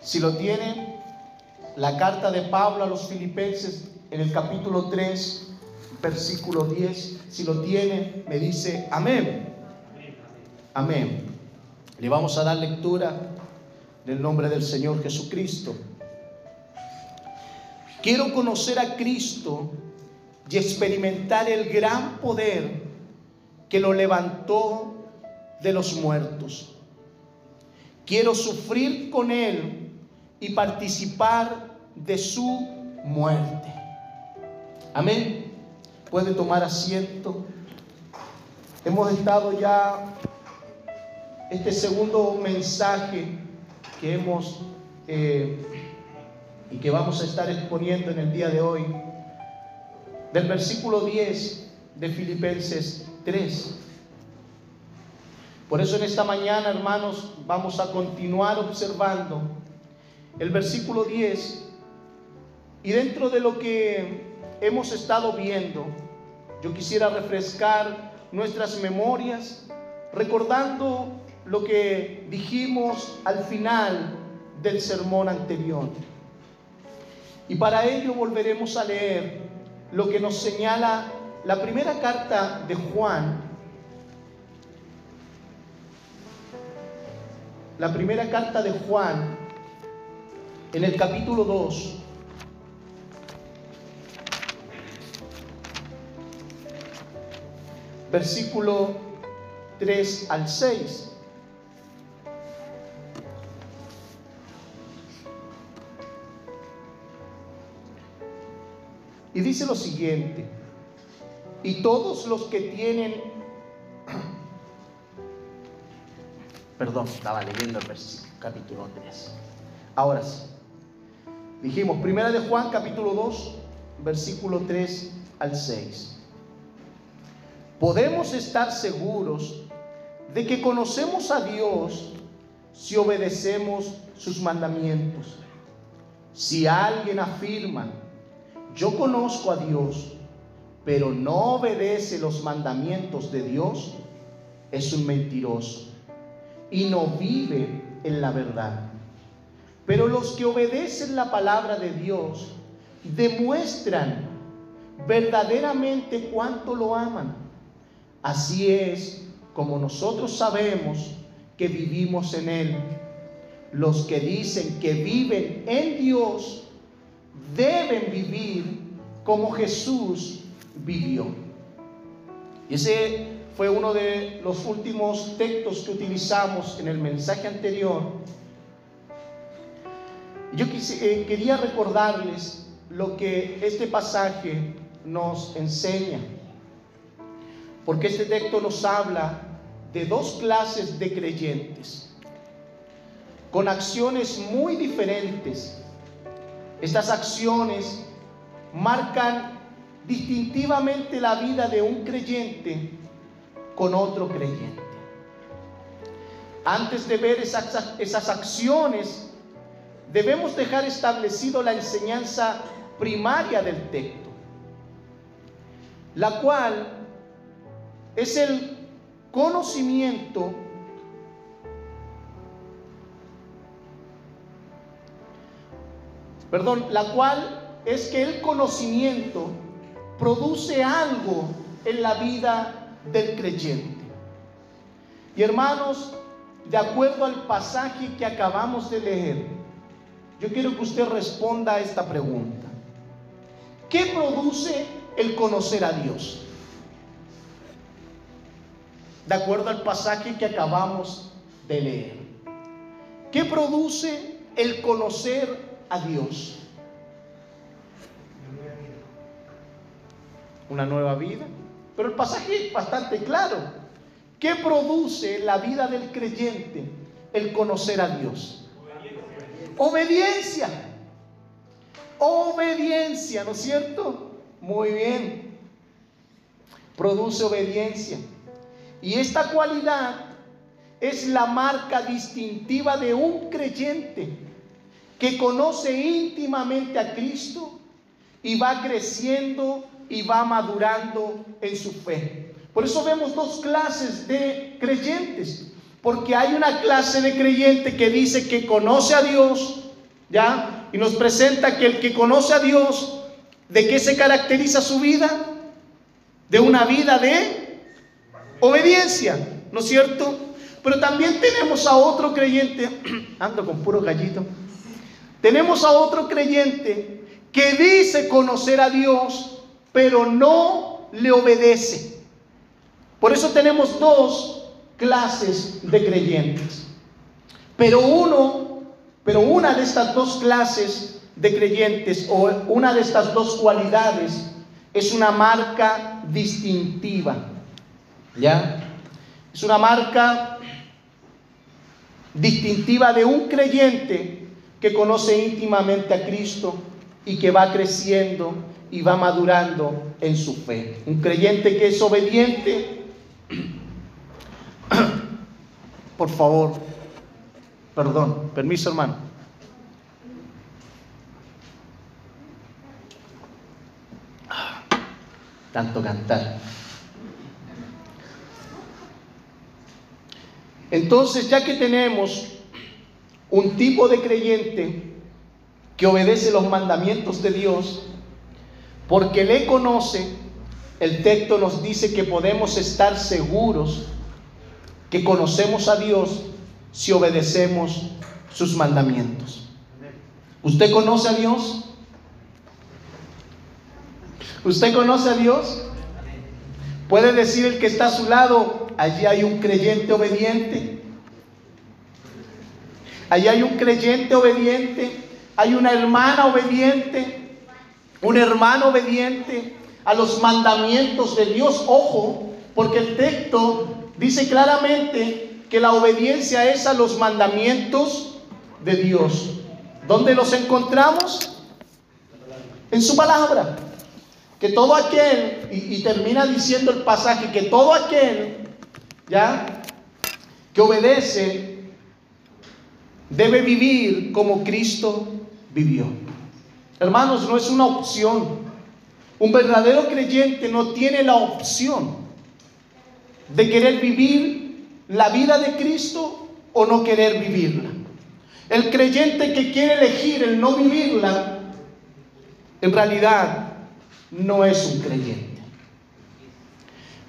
Si lo tienen, la carta de Pablo a los Filipenses en el capítulo 3, versículo 10, si lo tienen, me dice amén. Amén. Le vamos a dar lectura del nombre del Señor Jesucristo. Quiero conocer a Cristo y experimentar el gran poder que lo levantó de los muertos. Quiero sufrir con Él y participar de su muerte. Amén. Puede tomar asiento. Hemos estado ya este segundo mensaje que hemos y que vamos a estar exponiendo en el día de hoy, del versículo 10 de Filipenses 3. Por eso en esta mañana, hermanos, vamos a continuar observando el versículo 10, y dentro de lo que hemos estado viendo, yo quisiera refrescar nuestras memorias, recordando lo que dijimos al final del sermón anterior. Y para ello volveremos a leer lo que nos señala la primera carta de Juan. La primera carta de Juan, en el capítulo 2. Versículo 3 al 6. Y dice lo siguiente: y todos los que tienen, perdón, estaba leyendo el versículo, capítulo 3, ahora sí, dijimos, primera de Juan, capítulo 2, versículo 3 al 6, podemos estar seguros de que conocemos a Dios si obedecemos sus mandamientos. Si alguien afirma, yo conozco a Dios, pero no obedece los mandamientos de Dios, es un mentiroso y no vive en la verdad. Pero los que obedecen la palabra de Dios demuestran verdaderamente cuánto lo aman. Así es como nosotros sabemos que vivimos en Él. Los que dicen que viven en Dios deben vivir como Jesús vivió. Y ese fue uno de los últimos textos que utilizamos en el mensaje anterior. Yo quería recordarles lo que este pasaje nos enseña, porque este texto nos habla de dos clases de creyentes con acciones muy diferentes. Estas acciones marcan distintivamente la vida de un creyente con otro creyente. Antes de ver esas acciones, debemos dejar establecido la enseñanza primaria del texto, la cual es el conocimiento que el conocimiento produce algo en la vida del creyente. Y hermanos, de acuerdo al pasaje que acabamos de leer, yo quiero que usted responda a esta pregunta: ¿qué produce el conocer a Dios? De acuerdo al pasaje que acabamos de leer, ¿qué produce el conocer a Dios? A Dios, una nueva vida. Pero el pasaje es bastante claro. ¿Qué produce en la vida del creyente el conocer a Dios? Obediencia. Obediencia, ¿no es cierto? Muy bien. Produce obediencia. Y esta cualidad es la marca distintiva de un creyente que conoce íntimamente a Cristo y va creciendo y va madurando en su fe. Por eso vemos dos clases de creyentes, porque hay una clase de creyente que dice que conoce a Dios ¿ya? Y nos presenta que el que conoce a Dios, ¿de qué se caracteriza su vida? De una vida de obediencia, ¿no es cierto? Pero también tenemos a otro creyente, ando con puro gallito, tenemos a otro creyente que dice conocer a Dios, pero no le obedece. Por eso tenemos dos clases de creyentes. Pero una de estas dos clases de creyentes, o una de estas dos cualidades, es una marca distintiva, ¿ya? Es una marca distintiva de un creyente que conoce íntimamente a Cristo y que va creciendo y va madurando en su fe. Un creyente que es obediente. Por favor, perdón, permiso, hermano. Tanto cantar. Entonces, ya que tenemos un tipo de creyente que obedece los mandamientos de Dios, porque le conoce, el texto nos dice que podemos estar seguros que conocemos a Dios si obedecemos sus mandamientos. ¿Usted conoce a Dios? ¿Usted conoce a Dios? ¿Puede decir el que está a su lado, allí hay un creyente obediente? Allí hay un creyente obediente, hay una hermana obediente, un hermano obediente a los mandamientos de Dios. Ojo, porque el texto dice claramente que la obediencia es a los mandamientos de Dios. ¿Dónde los encontramos? En su palabra. Que todo aquel, y termina diciendo el pasaje, que todo aquel, ¿ya?, que obedece debe vivir como Cristo vivió. Hermanos, no es una opción. Un verdadero creyente no tiene la opción de querer vivir la vida de Cristo o no querer vivirla. El creyente que quiere elegir el no vivirla, en realidad no es un creyente.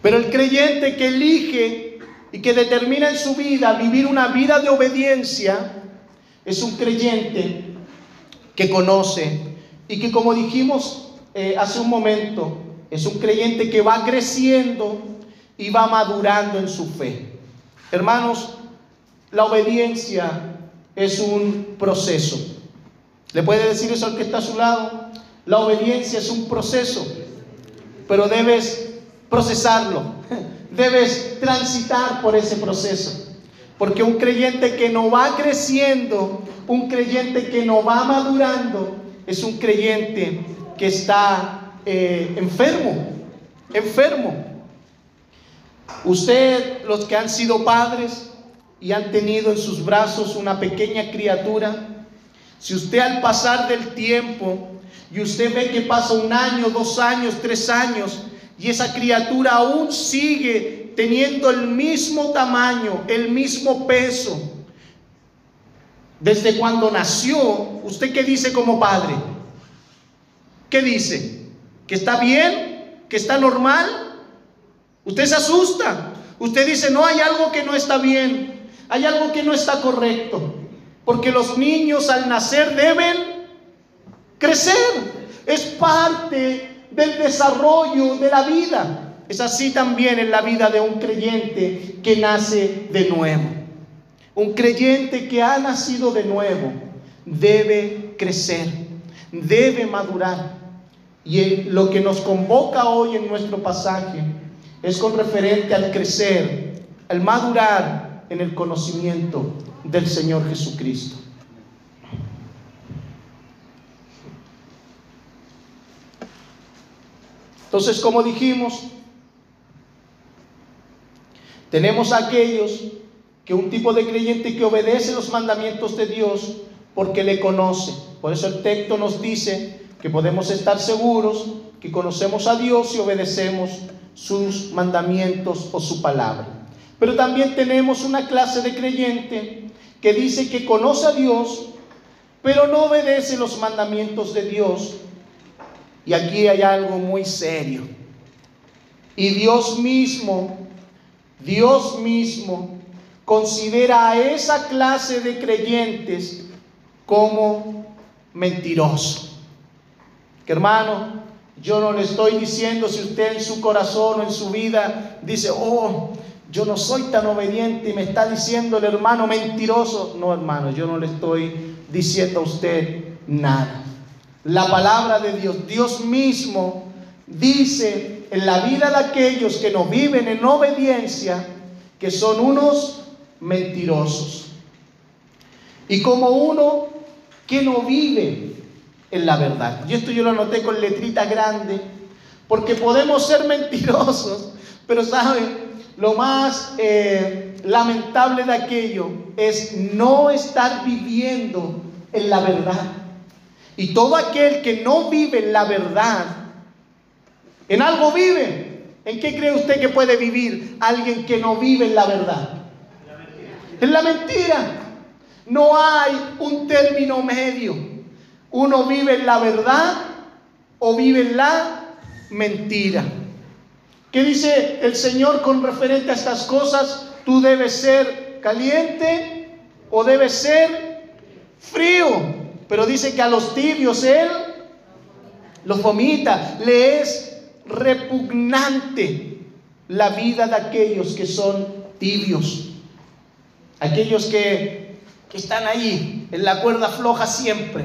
Pero el creyente que elige y que determina en su vida vivir una vida de obediencia, es un creyente que conoce y que, como dijimos hace un momento, es un creyente que va creciendo y va madurando en su fe. Hermanos, la obediencia es un proceso. ¿Le puede decir eso al que está a su lado? La obediencia es un proceso, pero debes procesarlo, debes transitar por ese proceso. Porque un creyente que no va creciendo, un creyente que no va madurando, es un creyente que está enfermo. Usted, los que han sido padres y han tenido en sus brazos una pequeña criatura, si usted al pasar del tiempo y usted ve que pasa 1 año, 2 años, 3 años, y esa criatura aún sigue teniendo el mismo tamaño, el mismo peso, desde cuando nació, ¿usted qué dice como padre? ¿Qué dice? ¿Que está bien? ¿Que está normal? Usted se asusta. Usted dice, no, hay algo que no está bien, hay algo que no está correcto. Porque los niños al nacer deben crecer. Es parte del desarrollo de la vida. Es así también en la vida de un creyente que nace de nuevo. Un creyente que ha nacido de nuevo debe crecer, debe madurar. Y lo que nos convoca hoy en nuestro pasaje es con referente al crecer, al madurar en el conocimiento del Señor Jesucristo. Entonces, como dijimos, tenemos a aquellos que un tipo de creyente que obedece los mandamientos de Dios porque le conoce. Por eso el texto nos dice que podemos estar seguros que conocemos a Dios y obedecemos sus mandamientos o su palabra. Pero también tenemos una clase de creyente que dice que conoce a Dios, pero no obedece los mandamientos de Dios. Y aquí hay algo muy serio. Y Dios mismo considera a esa clase de creyentes como mentirosos. Que hermano, yo no le estoy diciendo si usted en su corazón o en su vida dice, oh, yo no soy tan obediente y me está diciendo el hermano mentiroso. No, hermano, yo no le estoy diciendo a usted nada. La palabra de Dios, Dios mismo dice en la vida de aquellos que no viven en obediencia, que son unos mentirosos. Y como uno que no vive en la verdad. Y esto yo lo anoté con letrita grande, porque podemos ser mentirosos, pero ¿saben? Lo más lamentable de aquello es no estar viviendo en la verdad. Y todo aquel que no vive en la verdad, ¿en algo vive? ¿En qué cree usted que puede vivir alguien que no vive en la verdad? En la mentira. No hay un término medio. Uno vive en la verdad o vive en la mentira. ¿Qué dice el Señor con referente a estas cosas? Tú debes ser caliente o debes ser frío. Pero dice que a los tibios Él los vomita. Le es repugnante la vida de aquellos que son tibios. Aquellos que están ahí en la cuerda floja siempre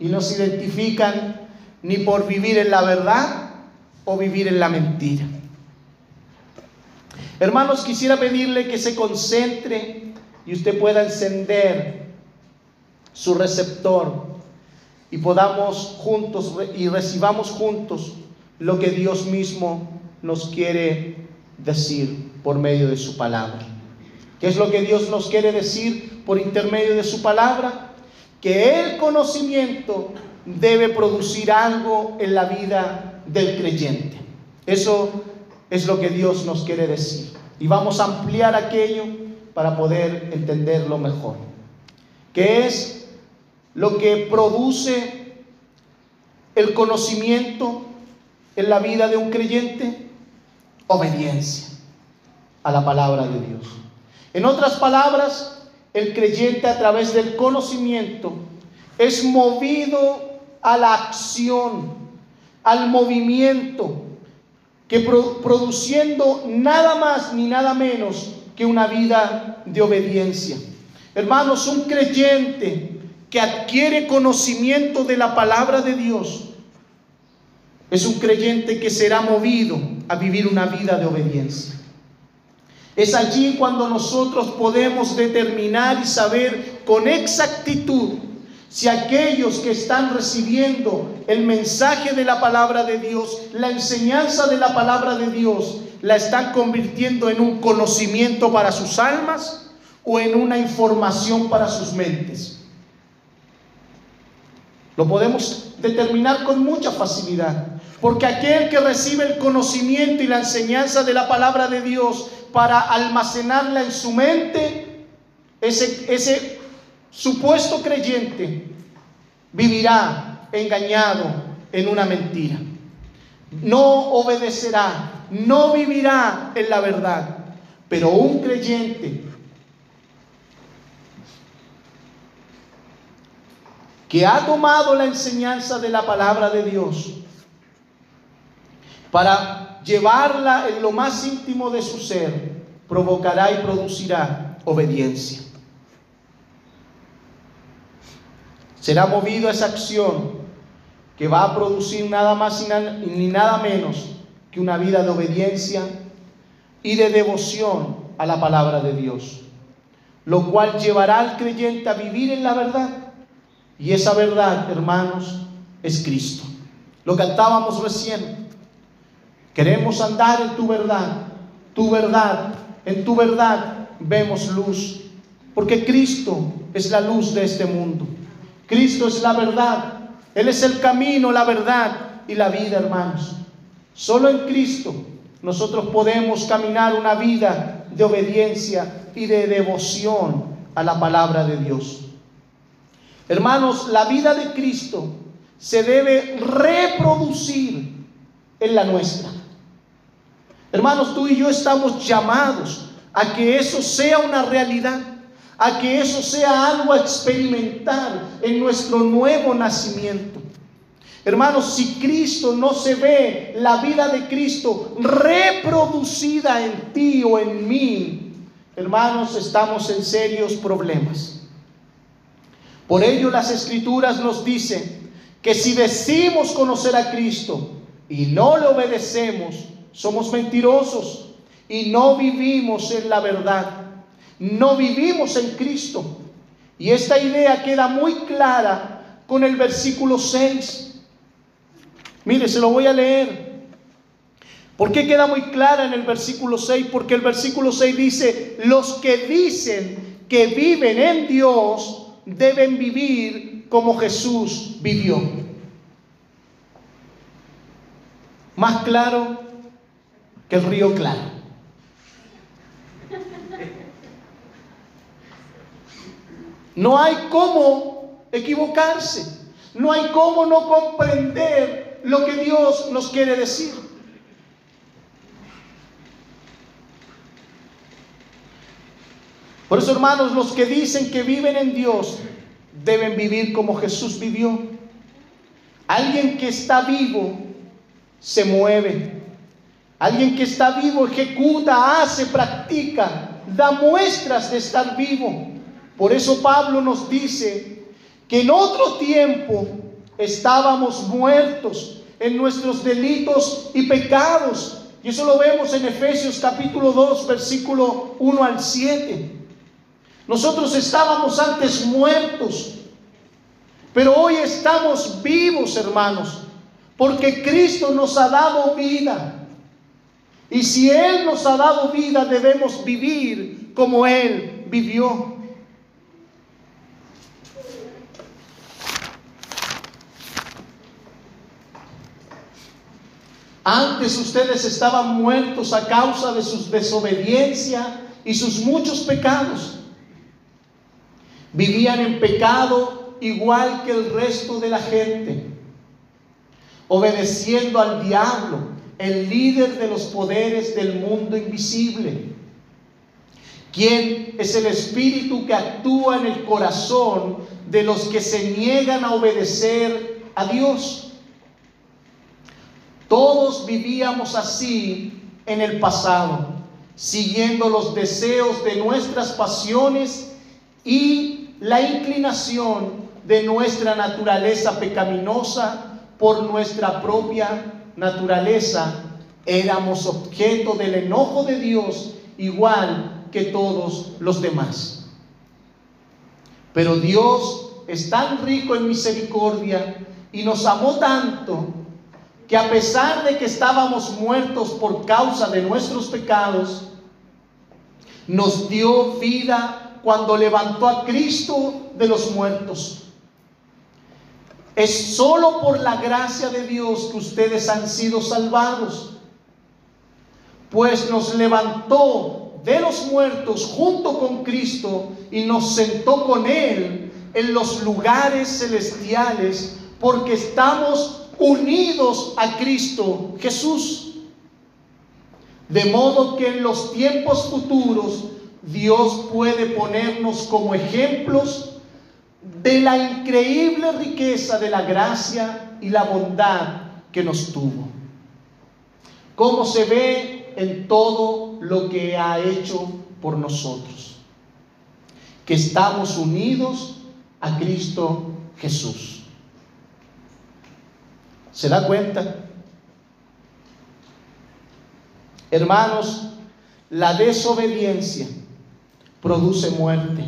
y no se identifican ni por vivir en la verdad o vivir en la mentira. Hermanos, quisiera pedirle que se concentre y usted pueda encender su receptor y podamos juntos y recibamos juntos lo que Dios mismo nos quiere decir por medio de su palabra. ¿Qué es lo que Dios nos quiere decir por intermedio de su palabra? Que el conocimiento debe producir algo en la vida del creyente. Eso es lo que Dios nos quiere decir. Y vamos a ampliar aquello para poder entenderlo mejor. ¿Qué es lo que produce el conocimiento en la vida de un creyente? Obediencia a la palabra de Dios. En otras palabras, el creyente a través del conocimiento es movido a la acción, al movimiento, que produciendo nada más ni nada menos que una vida de obediencia. Hermanos, un creyente que adquiere conocimiento de la palabra de Dios es un creyente que será movido a vivir una vida de obediencia. Es allí cuando nosotros podemos determinar y saber con exactitud si aquellos que están recibiendo el mensaje de la palabra de Dios, la enseñanza de la palabra de Dios, la están convirtiendo en un conocimiento para sus almas o en una información para sus mentes. Lo podemos determinar con mucha facilidad, porque aquel que recibe el conocimiento y la enseñanza de la palabra de Dios para almacenarla en su mente, ese supuesto creyente vivirá engañado en una mentira. No obedecerá, no vivirá en la verdad. Pero un creyente que ha tomado la enseñanza de la palabra de Dios para llevarla en lo más íntimo de su ser, provocará y producirá obediencia. Será movido a esa acción que va a producir nada más ni nada menos que una vida de obediencia y de devoción a la palabra de Dios, lo cual llevará al creyente a vivir en la verdad. Y esa verdad, hermanos, es Cristo. Lo cantábamos recién. Queremos andar en tu verdad, en tu verdad vemos luz, porque Cristo es la luz de este mundo. Cristo es la verdad. Él es el camino, la verdad y la vida, hermanos. Solo en Cristo nosotros podemos caminar una vida de obediencia y de devoción a la palabra de Dios. Hermanos, la vida de Cristo se debe reproducir en la nuestra. Hermanos, tú y yo estamos llamados a que eso sea una realidad, a que eso sea algo a experimentar en nuestro nuevo nacimiento. Hermanos, si Cristo no se ve, la vida de Cristo reproducida en ti o en mí, hermanos, estamos en serios problemas. Por ello, las Escrituras nos dicen que si decimos conocer a Cristo y no le obedecemos, somos mentirosos y no vivimos en la verdad. No vivimos en Cristo. Y esta idea queda muy clara con el versículo 6. Mire, se lo voy a leer. ¿Por qué queda muy clara en el versículo 6? Porque el versículo 6 dice: los que dicen que viven en Dios deben vivir como Jesús vivió. Más claro que el río Claro. No hay cómo equivocarse, no hay cómo no comprender lo que Dios nos quiere decir. Por eso, hermanos, los que dicen que viven en Dios deben vivir como Jesús vivió. Alguien que está vivo se mueve. Alguien que está vivo ejecuta, hace, practica, da muestras de estar vivo. Por eso Pablo nos dice que en otro tiempo estábamos muertos en nuestros delitos y pecados. Y eso lo vemos en Efesios capítulo 2, versículo 1 al 7. Nosotros estábamos antes muertos, pero hoy estamos vivos, hermanos, porque Cristo nos ha dado vida. Y si Él nos ha dado vida, debemos vivir como Él vivió. Antes ustedes estaban muertos a causa de su desobediencia y sus muchos pecados. Vivían en pecado igual que el resto de la gente, obedeciendo al diablo, el líder de los poderes del mundo invisible, quien es el espíritu que actúa en el corazón de los que se niegan a obedecer a Dios. Todos vivíamos así en el pasado, siguiendo los deseos de nuestras pasiones y la inclinación de nuestra naturaleza pecaminosa por nuestra propia naturaleza. Éramos objeto del enojo de Dios, igual que todos los demás. Pero Dios es tan rico en misericordia y nos amó tanto, que a pesar de que estábamos muertos por causa de nuestros pecados, nos dio vida cuando levantó a Cristo de los muertos. Es solo por la gracia de Dios que ustedes han sido salvados, pues nos levantó de los muertos junto con Cristo y nos sentó con Él en los lugares celestiales, porque estamos unidos a Cristo Jesús. De modo que en los tiempos futuros Dios puede ponernos como ejemplos de la increíble riqueza de la gracia y la bondad que nos tuvo, como se ve en todo lo que ha hecho por nosotros, que estamos unidos a Cristo Jesús. ¿Se da cuenta? Hermanos, la desobediencia produce muerte.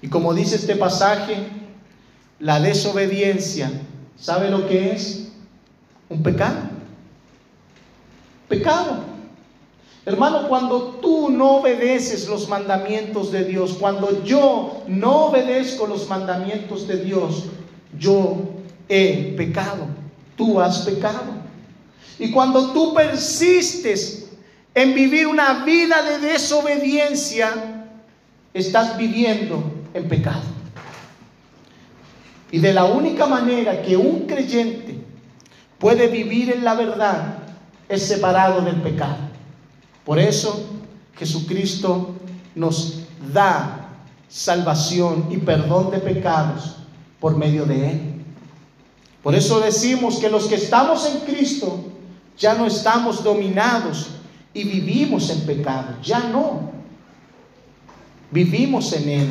Y como dice este pasaje, la desobediencia, ¿sabe lo que es? Un pecado. Pecado. Hermano, cuando tú no obedeces los mandamientos de Dios, cuando yo no obedezco los mandamientos de Dios, yo he pecado, tú has pecado. Y cuando tú persistes en vivir una vida de desobediencia, estás viviendo en pecado. Y de la única manera que un creyente puede vivir en la verdad es separado del pecado. Por eso Jesucristo nos da salvación y perdón de pecados por medio de Él. Por eso decimos que los que estamos en Cristo ya no estamos dominados y vivimos en pecado, ya no. Vivimos en Él,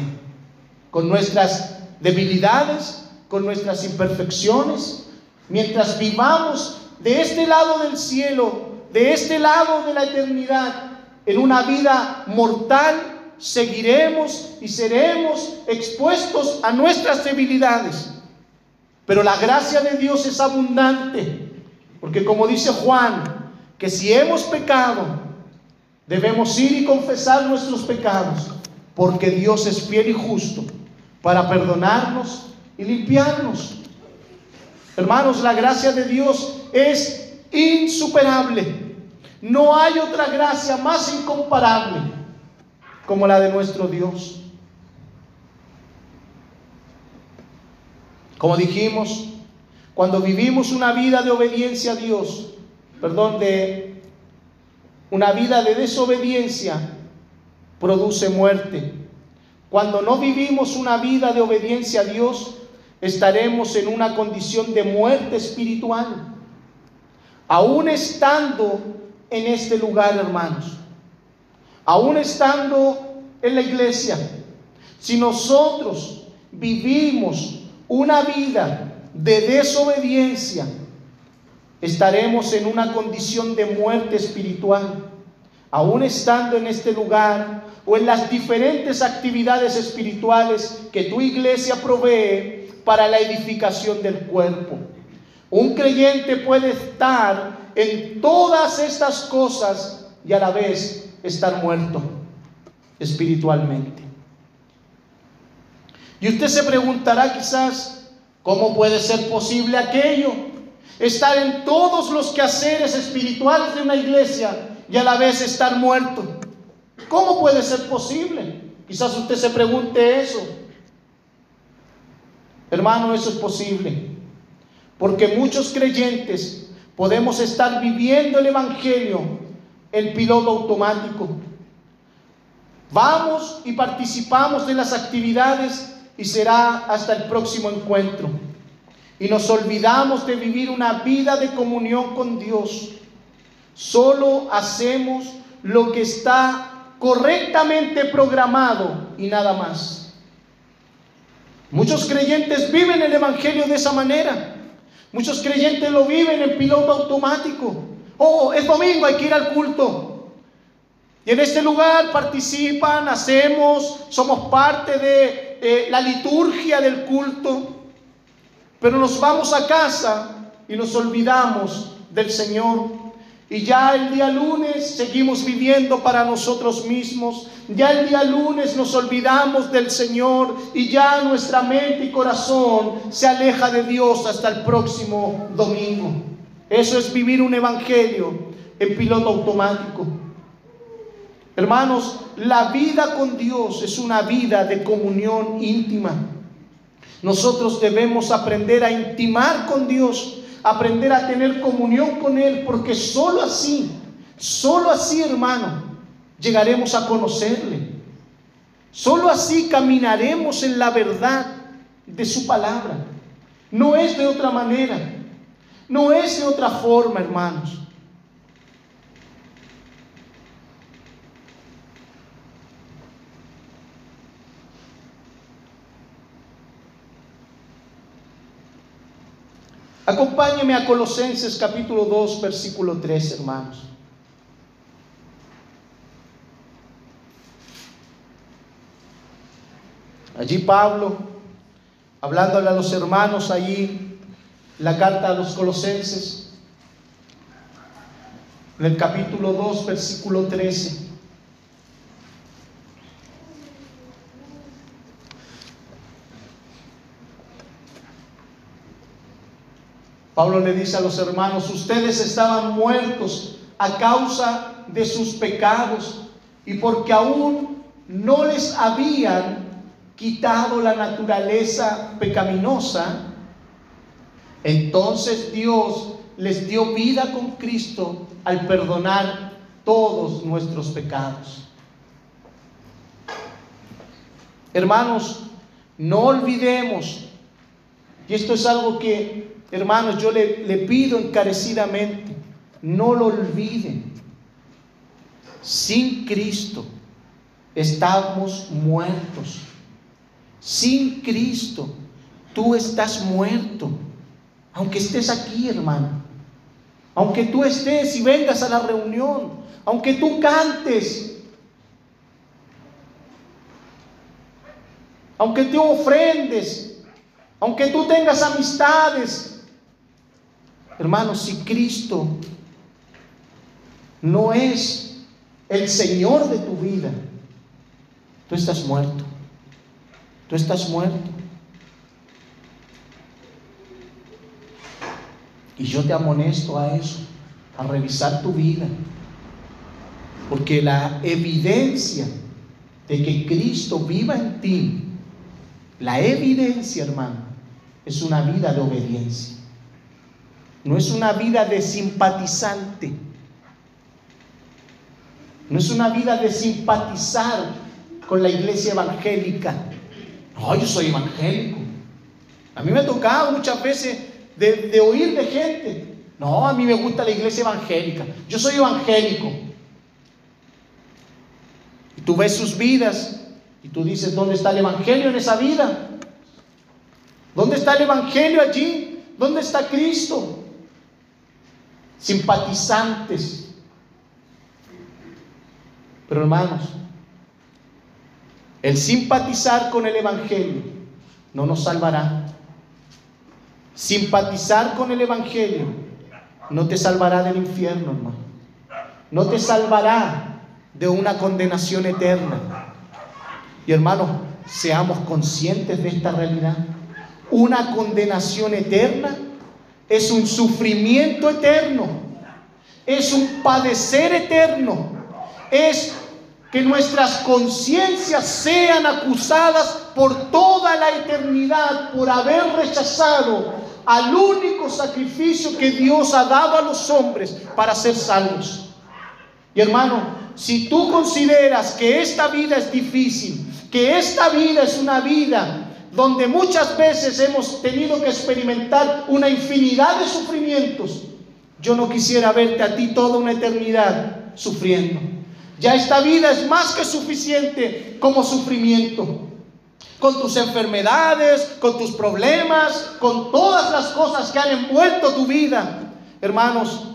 con nuestras debilidades, con nuestras imperfecciones. Mientras vivamos de este lado del cielo, de este lado de la eternidad, en una vida mortal, seguiremos y seremos expuestos a nuestras debilidades. Pero la gracia de Dios es abundante, porque como dice Juan, que si hemos pecado, debemos ir y confesar nuestros pecados, porque Dios es fiel y justo para perdonarnos y limpiarnos. Hermanos, la gracia de Dios es insuperable. No hay otra gracia más incomparable como la de nuestro Dios. Como dijimos, cuando vivimos una vida de obediencia a Dios, una vida de desobediencia produce muerte. Cuando no vivimos una vida de obediencia a Dios, estaremos en una condición de muerte espiritual. Aún estando en este lugar, hermanos, aún estando en la iglesia, si nosotros vivimos una vida de desobediencia, estaremos en una condición de muerte espiritual. Aún estando en este lugar o en las diferentes actividades espirituales que tu iglesia provee para la edificación del cuerpo, un creyente puede estar en todas estas cosas y a la vez estar muerto espiritualmente. Y usted se preguntará quizás, ¿cómo puede ser posible aquello? Estar en todos los quehaceres espirituales de una iglesia y a la vez estar muerto. ¿Cómo puede ser posible? Quizás usted se pregunte eso. Hermano, eso es posible, porque muchos creyentes podemos estar viviendo el evangelio en piloto automático. Vamos y participamos de las actividades y será hasta el próximo encuentro. Y nos olvidamos de vivir una vida de comunión con Dios. Solo hacemos lo que está correctamente programado y nada más. Muchos creyentes viven el evangelio de esa manera. Muchos creyentes lo viven en piloto automático. Oh, es domingo, hay que ir al culto. Y en este lugar participan, hacemos, somos parte de la liturgia del culto. Pero nos vamos a casa y nos olvidamos del Señor. Y ya el día lunes seguimos viviendo para nosotros mismos. Ya el día lunes nos olvidamos del Señor y ya nuestra mente y corazón se aleja de Dios hasta el próximo domingo. Eso es vivir un evangelio en piloto automático. Hermanos, la vida con Dios es una vida de comunión íntima. Nosotros debemos aprender a intimar con Dios, aprender a tener comunión con Él, porque solo así, hermano, llegaremos a conocerle. Solo así caminaremos en la verdad de su palabra. No es de otra manera, no es de otra forma, hermanos. Acompáñeme a Colosenses capítulo 2, versículo 3, hermanos. Allí Pablo, hablándole a los hermanos allí, la carta a los Colosenses, en el capítulo 2, versículo 13. Pablo le dice a los hermanos, ustedes estaban muertos a causa de sus pecados y porque aún no les habían quitado la naturaleza pecaminosa, entonces Dios les dio vida con Cristo al perdonar todos nuestros pecados. Hermanos, no olvidemos, y esto es algo que, hermanos, yo le pido encarecidamente, no lo olviden. Sin Cristo estamos muertos. Sin Cristo tú estás muerto. Aunque estés aquí, hermano, aunque tú estés y vengas a la reunión, aunque tú cantes, aunque tú ofrendes, aunque tú tengas amistades, hermanos, si Cristo no es el Señor de tu vida, tú estás muerto. Tú estás muerto. Y yo te amonesto a eso, a revisar tu vida, porque la evidencia de que Cristo viva en ti, la evidencia, hermano, es una vida de obediencia. No es una vida de simpatizante. No es una vida de simpatizar con la iglesia evangélica. No, yo soy evangélico. A mí me ha tocado muchas veces de oír de gente. No, a mí me gusta la iglesia evangélica. Yo soy evangélico. Y tú ves sus vidas. Y tú dices, ¿dónde está el evangelio en esa vida? ¿Dónde está el evangelio allí? ¿Dónde está Cristo? Simpatizantes. Pero hermanos, el simpatizar con el evangelio no nos salvará. Simpatizar con el evangelio no te salvará del infierno, hermano. No te salvará de una condenación eterna. Y hermanos, seamos conscientes de esta realidad. Una condenación eterna es un sufrimiento eterno, es un padecer eterno, es que nuestras conciencias sean acusadas por toda la eternidad por haber rechazado al único sacrificio que Dios ha dado a los hombres para ser salvos. Y hermano, si tú consideras que esta vida es difícil, que esta vida es una vida donde muchas veces hemos tenido que experimentar una infinidad de sufrimientos, yo no quisiera verte a ti toda una eternidad sufriendo. Ya esta vida es más que suficiente como sufrimiento, con tus enfermedades, con tus problemas, con todas las cosas que han envuelto tu vida. Hermanos,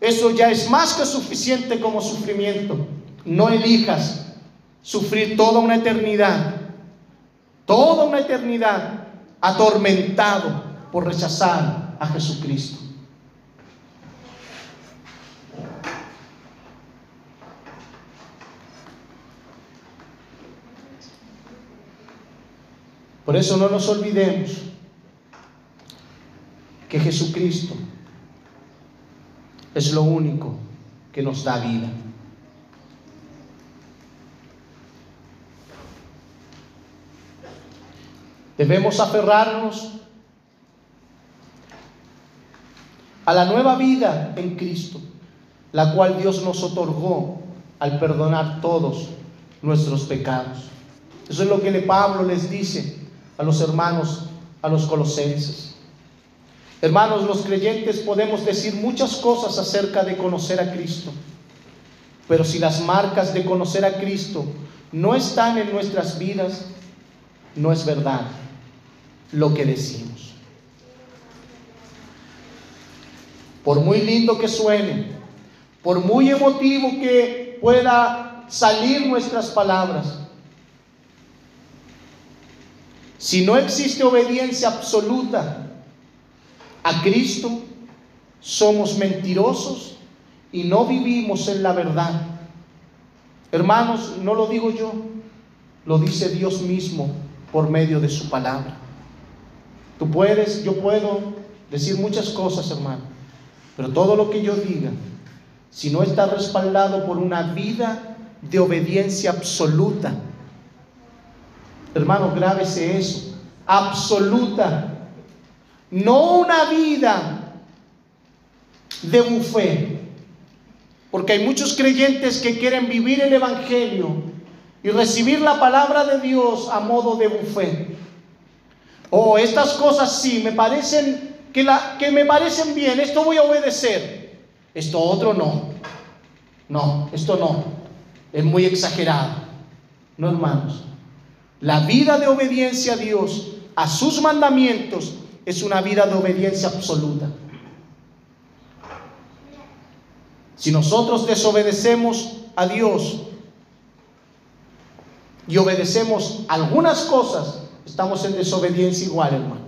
eso ya es más que suficiente como sufrimiento. No elijas sufrir toda una eternidad atormentado por rechazar a Jesucristo. Por eso no nos olvidemos que Jesucristo es lo único que nos da vida. Debemos aferrarnos a la nueva vida en Cristo, la cual Dios nos otorgó al perdonar todos nuestros pecados. Eso es lo que Pablo les dice a los hermanos, a los colosenses. Hermanos, los creyentes podemos decir muchas cosas acerca de conocer a Cristo, pero si las marcas de conocer a Cristo no están en nuestras vidas, no es verdad lo que decimos. Por muy lindo que suene, por muy emotivo que pueda salir nuestras palabras, si no existe obediencia absoluta a Cristo, somos mentirosos y no vivimos en la verdad. Hermanos, no lo digo yo, lo dice Dios mismo por medio de su palabra. Tú puedes, yo puedo decir muchas cosas, hermano, pero todo lo que yo diga, si no está respaldado por una vida de obediencia absoluta Hermanos, grábese eso. Absoluta. No una vida de buffet. Porque hay muchos creyentes que quieren vivir el evangelio y recibir la palabra de Dios a modo de buffet. Oh, estas cosas sí, me parecen que me parecen bien, esto voy a obedecer. Esto otro no. No, esto no. Es muy exagerado. No, hermanos. La vida de obediencia a Dios, a sus mandamientos, es una vida de obediencia absoluta. Si nosotros desobedecemos a Dios y obedecemos algunas cosas, estamos en desobediencia igual, hermano.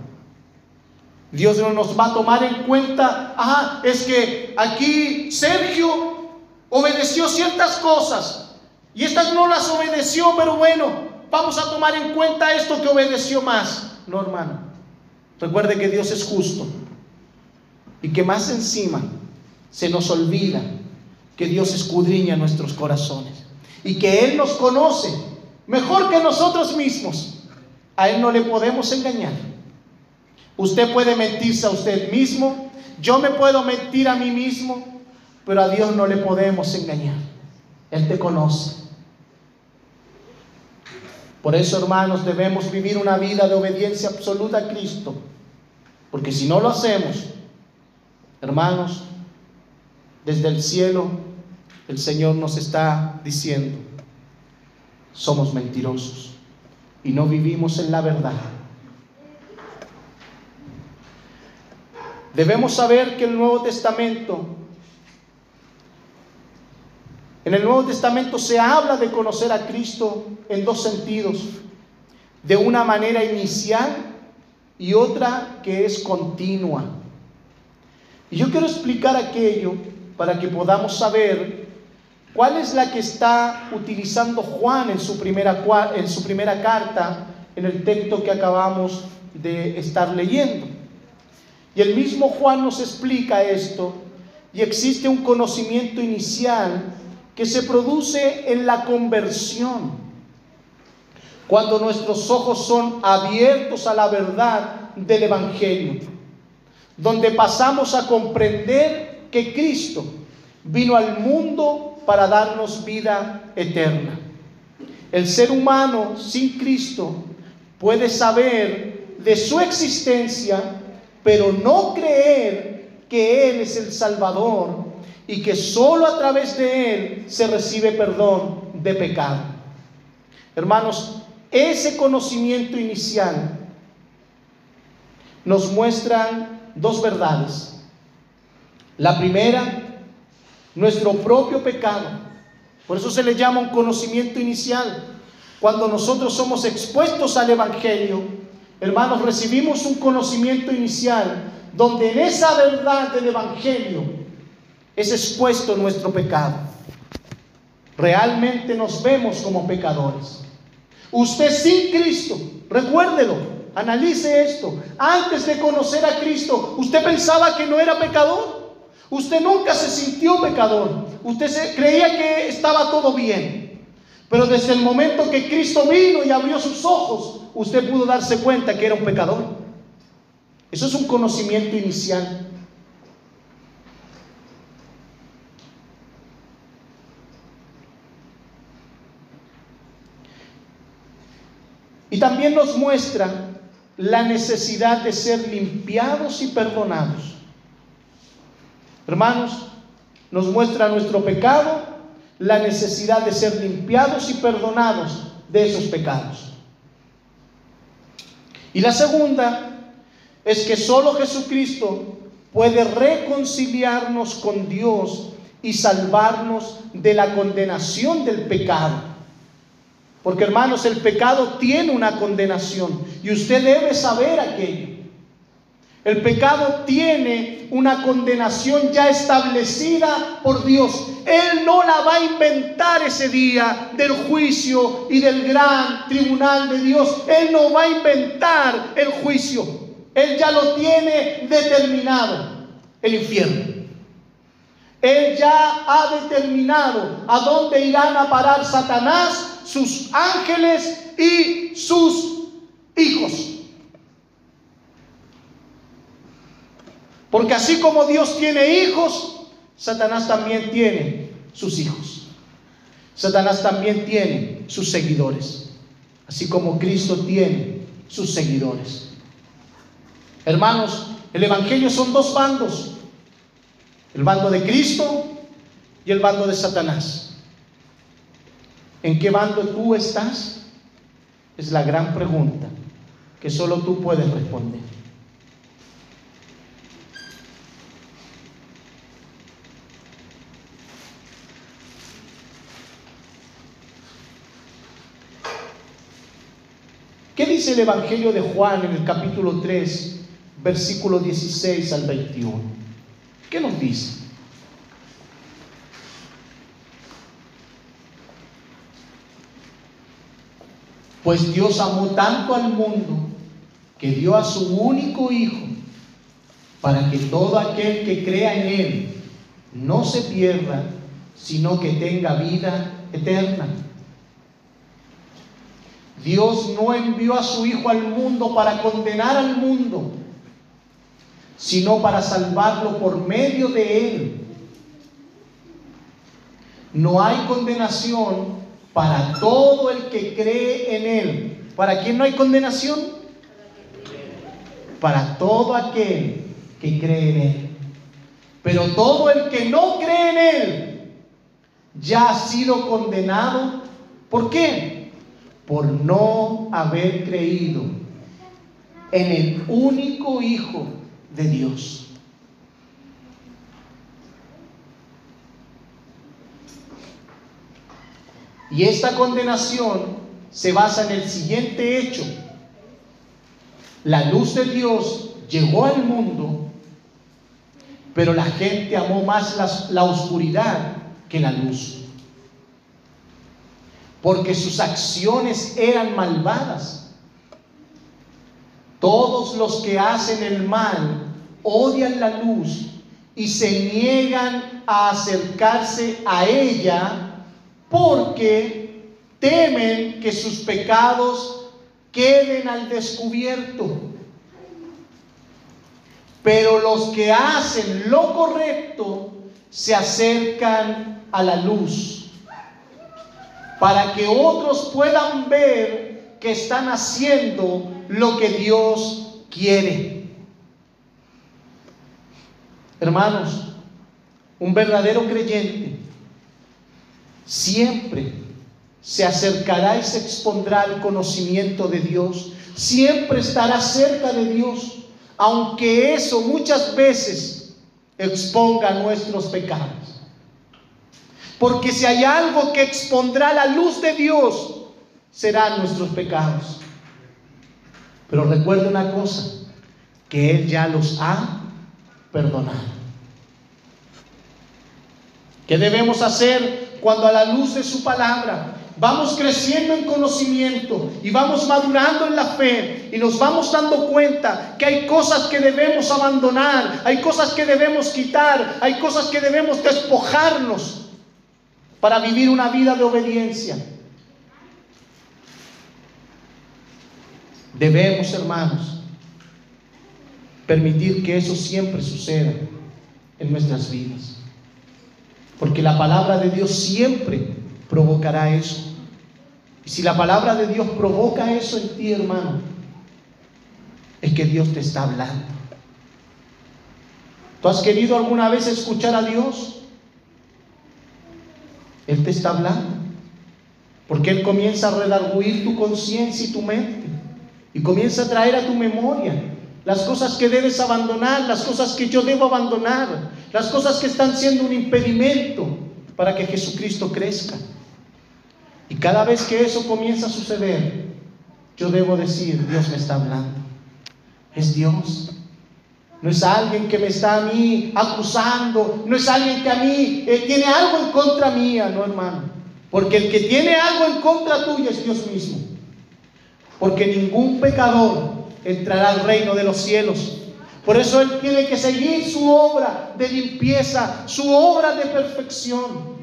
Dios no nos va a tomar en cuenta, es que aquí Sergio obedeció ciertas cosas y estas no las obedeció, pero bueno, vamos a tomar en cuenta esto que obedeció más. No, hermano. Recuerde que Dios es justo y que más encima se nos olvida que Dios escudriña nuestros corazones y que Él nos conoce mejor que nosotros mismos. A Él no le podemos engañar. Usted puede mentirse a usted mismo, yo me puedo mentir a mí mismo, pero a Dios no le podemos engañar. Él te conoce. Por eso, hermanos, debemos vivir una vida de obediencia absoluta a Cristo, porque si no lo hacemos, hermanos, desde el cielo el Señor nos está diciendo: somos mentirosos y no vivimos en la verdad. Debemos saber que en el Nuevo Testamento se habla de conocer a Cristo en dos sentidos: de una manera inicial y otra que es continua. Y yo quiero explicar aquello para que podamos saber cuál es la que está utilizando Juan en su primera carta, en el texto que acabamos de estar leyendo. Y el mismo Juan nos explica esto, y existe un conocimiento inicial que se produce en la conversión, cuando nuestros ojos son abiertos a la verdad del evangelio, donde pasamos a comprender que Cristo vino al mundo para darnos vida eterna. El ser humano sin Cristo puede saber de su existencia, pero no creer que Él es el Salvador y que solo a través de Él se recibe perdón de pecado. Hermanos, ese conocimiento inicial nos muestra dos verdades. La primera, nuestro propio pecado. Por eso se le llama un conocimiento inicial. Cuando nosotros somos expuestos al evangelio, hermanos, recibimos un conocimiento inicial donde en esa verdad del evangelio es expuesto nuestro pecado. Realmente nos vemos como pecadores. Usted sin Cristo, recuérdelo, analice esto. Antes de conocer a Cristo, ¿usted pensaba que no era pecador? Usted nunca se sintió pecador. Usted creía que estaba todo bien. Pero desde el momento que Cristo vino y abrió sus ojos, usted pudo darse cuenta que era un pecador. Eso es un conocimiento inicial. Y también nos muestra la necesidad de ser limpiados y perdonados. Hermanos, nos muestra nuestro pecado, la necesidad de ser limpiados y perdonados de esos pecados. Y la segunda es que solo Jesucristo puede reconciliarnos con Dios y salvarnos de la condenación del pecado. Porque, hermanos, el pecado tiene una condenación y usted debe saber aquello. El pecado tiene una condenación ya establecida por Dios. Él no la va a inventar ese día del juicio y del gran tribunal de Dios. Él no va a inventar el juicio. Él ya lo tiene determinado, el infierno. Él ya ha determinado a dónde irán a parar Satanás, sus ángeles y sus hijos. Porque así como Dios tiene hijos, Satanás también tiene sus hijos. Satanás también tiene sus seguidores, así como Cristo tiene sus seguidores. Hermanos, el Evangelio son dos bandos: el bando de Cristo y el bando de Satanás. ¿En qué bando tú estás? Es la gran pregunta que solo tú puedes responder. ¿Qué dice el Evangelio de Juan en el capítulo 3, versículo 16 al 21? ¿Qué nos dice? Pues Dios amó tanto al mundo que dio a su único Hijo, para que todo aquel que crea en Él no se pierda, sino que tenga vida eterna. Dios no envió a su Hijo al mundo para condenar al mundo, sino para salvarlo por medio de Él. No hay condenación para todo el que cree en Él. ¿Para quién no hay condenación? Para todo aquel que cree en Él. Pero todo el que no cree en Él ya ha sido condenado. ¿Por qué? Por no haber creído en el único Hijo de Dios. Y esta condenación se basa en el siguiente hecho: la luz de Dios llegó al mundo, pero la gente amó más la oscuridad que la luz, porque sus acciones eran malvadas. Todos los que hacen el mal odian la luz y se niegan a acercarse a ella, porque temen que sus pecados queden al descubierto. Pero los que hacen lo correcto se acercan a la luz, para que otros puedan ver que están haciendo lo que Dios quiere. Hermanos, un verdadero creyente siempre se acercará y se expondrá al conocimiento de Dios. Siempre estará cerca de Dios, aunque eso muchas veces exponga nuestros pecados. Porque si hay algo que expondrá la luz de Dios, serán nuestros pecados. Pero recuerda una cosa: que Él ya los ha perdonado. ¿Qué debemos hacer cuando a la luz de su palabra vamos creciendo en conocimiento y vamos madurando en la fe y nos vamos dando cuenta que hay cosas que debemos abandonar, hay cosas que debemos quitar, hay cosas que debemos despojarnos para vivir una vida de obediencia? Debemos, hermanos, permitir que eso siempre suceda en nuestras vidas, porque la palabra de Dios siempre provocará eso. Y si la palabra de Dios provoca eso en ti, hermano, es que Dios te está hablando. ¿Tú has querido alguna vez escuchar a Dios? Él te está hablando, porque Él comienza a redarguir tu conciencia y tu mente, y comienza a traer a tu memoria las cosas que debes abandonar, las cosas que yo debo abandonar, las cosas que están siendo un impedimento para que Jesucristo crezca. Y cada vez que eso comienza a suceder, yo debo decir: Dios me está hablando. Es Dios. No es alguien que me está a mí acusando, no es alguien que a mí tiene algo en contra mía, no, hermano. Porque el que tiene algo en contra tuya es Dios mismo. Porque ningún pecador entrará al reino de los cielos. Por eso Él tiene que seguir su obra de limpieza, su obra de perfección.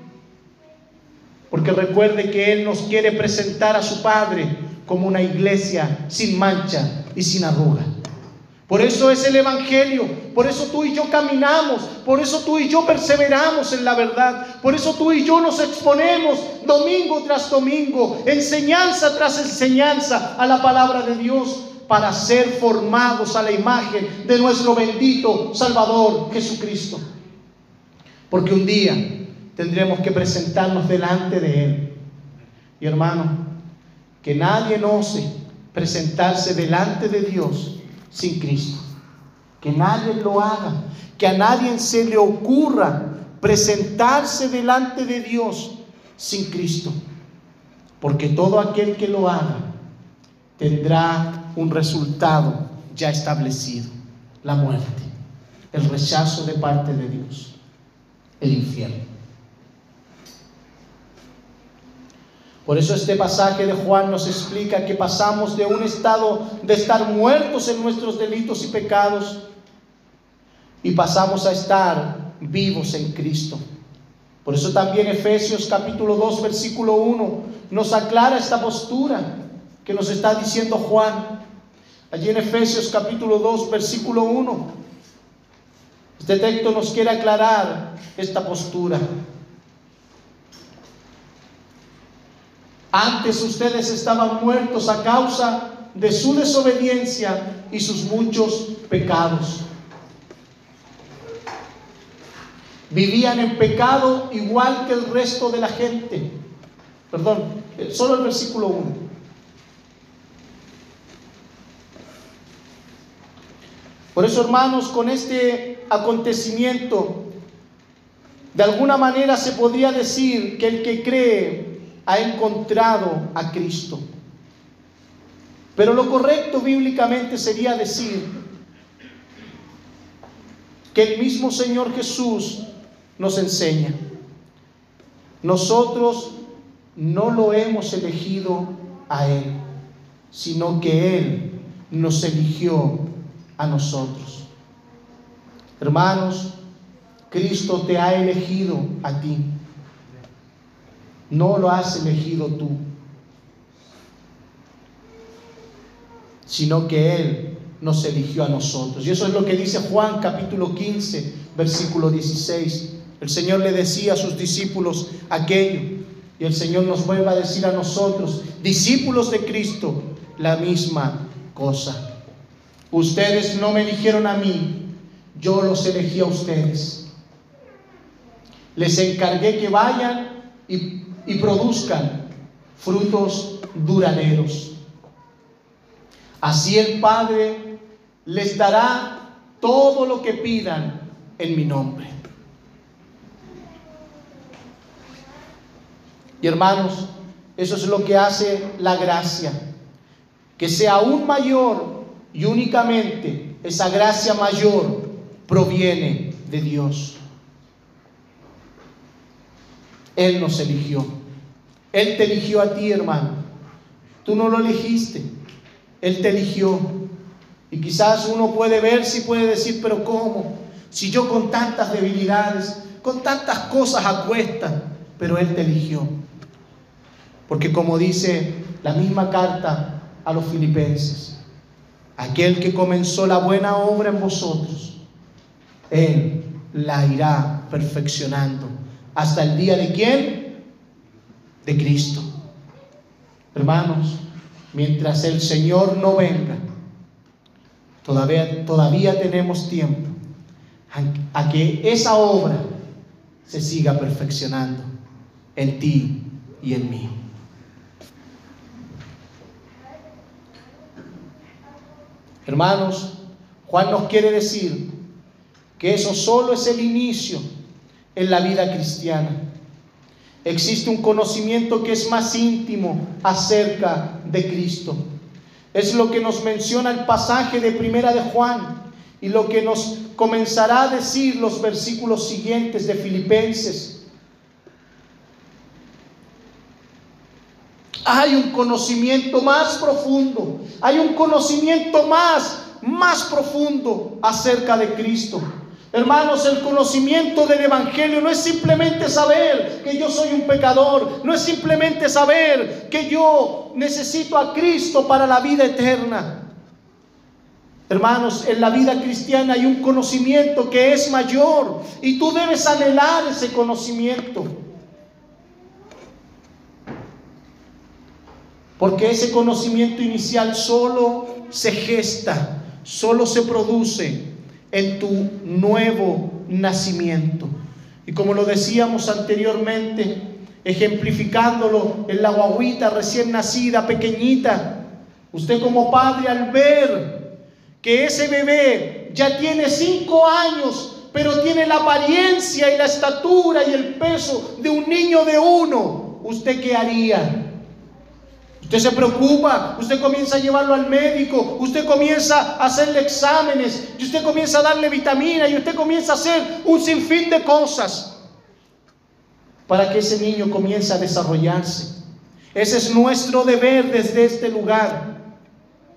porque recuerde que Él nos quiere presentar a su Padre como una iglesia sin mancha y sin arruga. Por eso es el Evangelio, por eso tú y yo caminamos, por eso tú y yo perseveramos en la verdad, por eso tú y yo nos exponemos domingo tras domingo, enseñanza tras enseñanza a la palabra de Dios, para ser formados a la imagen de nuestro bendito Salvador Jesucristo. Porque un día tendremos que presentarnos delante de Él. Y hermano, que nadie ose presentarse delante de Dios sin Cristo. Que nadie lo haga, que a nadie se le ocurra presentarse delante de Dios sin Cristo. Porque todo aquel que lo haga tendrá un resultado ya establecido: la muerte, el rechazo de parte de Dios, el infierno. Por eso este pasaje de Juan nos explica que pasamos de un estado de estar muertos en nuestros delitos y pecados y pasamos a estar vivos en Cristo. Por eso también Efesios capítulo 2 versículo 1 nos aclara esta postura que nos está diciendo Juan. Allí en Efesios capítulo 2 versículo 1, este texto nos quiere aclarar esta postura. Antes ustedes estaban muertos a causa de su desobediencia y sus muchos pecados. Vivían en pecado igual que el resto de la gente. Perdón, solo el versículo 1. Por eso, hermanos, con este acontecimiento, de alguna manera se podría decir que el que cree ha encontrado a Cristo. Pero lo correcto bíblicamente sería decir que el mismo Señor Jesús nos enseña: nosotros no lo hemos elegido a Él, sino que Él nos eligió a nosotros. Hermanos, Cristo te ha elegido a ti. No lo has elegido tú, sino que Él nos eligió a nosotros. Y eso es lo que dice Juan capítulo 15, versículo 16. El Señor le decía a sus discípulos aquello, y el Señor nos vuelve a decir a nosotros, discípulos de Cristo, la misma cosa. Ustedes no me eligieron a mí, yo los elegí a ustedes. Les encargué que vayan y produzcan frutos duraderos. Así el Padre les dará todo lo que pidan en mi nombre. Y hermanos, eso es lo que hace la gracia, que sea aún mayor, y únicamente esa gracia mayor proviene de Dios. Él nos eligió. Él te eligió a ti, hermano. Tú no lo elegiste. Él te eligió. Y quizás uno puede verse y puede decir, pero ¿cómo? Si yo con tantas debilidades, con tantas cosas a cuestas, pero Él te eligió. Porque como dice la misma carta a los Filipenses, aquel que comenzó la buena obra en vosotros, Él la irá perfeccionando. ¿Hasta el día de quién? De Cristo. Hermanos, mientras el Señor no venga, todavía tenemos tiempo a que esa obra se siga perfeccionando en ti y en mí. Hermanos, Juan nos quiere decir que eso solo es el inicio en la vida cristiana. Existe un conocimiento que es más íntimo acerca de Cristo. Es lo que nos menciona el pasaje de Primera de Juan y lo que nos comenzará a decir los versículos siguientes de Filipenses. Hay un conocimiento más profundo, hay un conocimiento más profundo acerca de Cristo. Hermanos, el conocimiento del Evangelio no es simplemente saber que yo soy un pecador, no es simplemente saber que yo necesito a Cristo para la vida eterna. Hermanos, en la vida cristiana hay un conocimiento que es mayor y tú debes anhelar ese conocimiento. Porque ese conocimiento inicial solo se gesta, solo se produce en tu nuevo nacimiento. Y como lo decíamos anteriormente, ejemplificándolo en la guaguita recién nacida, pequeñita, usted como padre al ver que ese bebé ya tiene 5 años, pero tiene la apariencia y la estatura y el peso de un niño de 1, ¿usted qué haría? Usted se preocupa, usted comienza a llevarlo al médico, usted comienza a hacerle exámenes, y usted comienza a darle vitamina, y usted comienza a hacer un sinfín de cosas para que ese niño comience a desarrollarse. Ese es nuestro deber desde este lugar,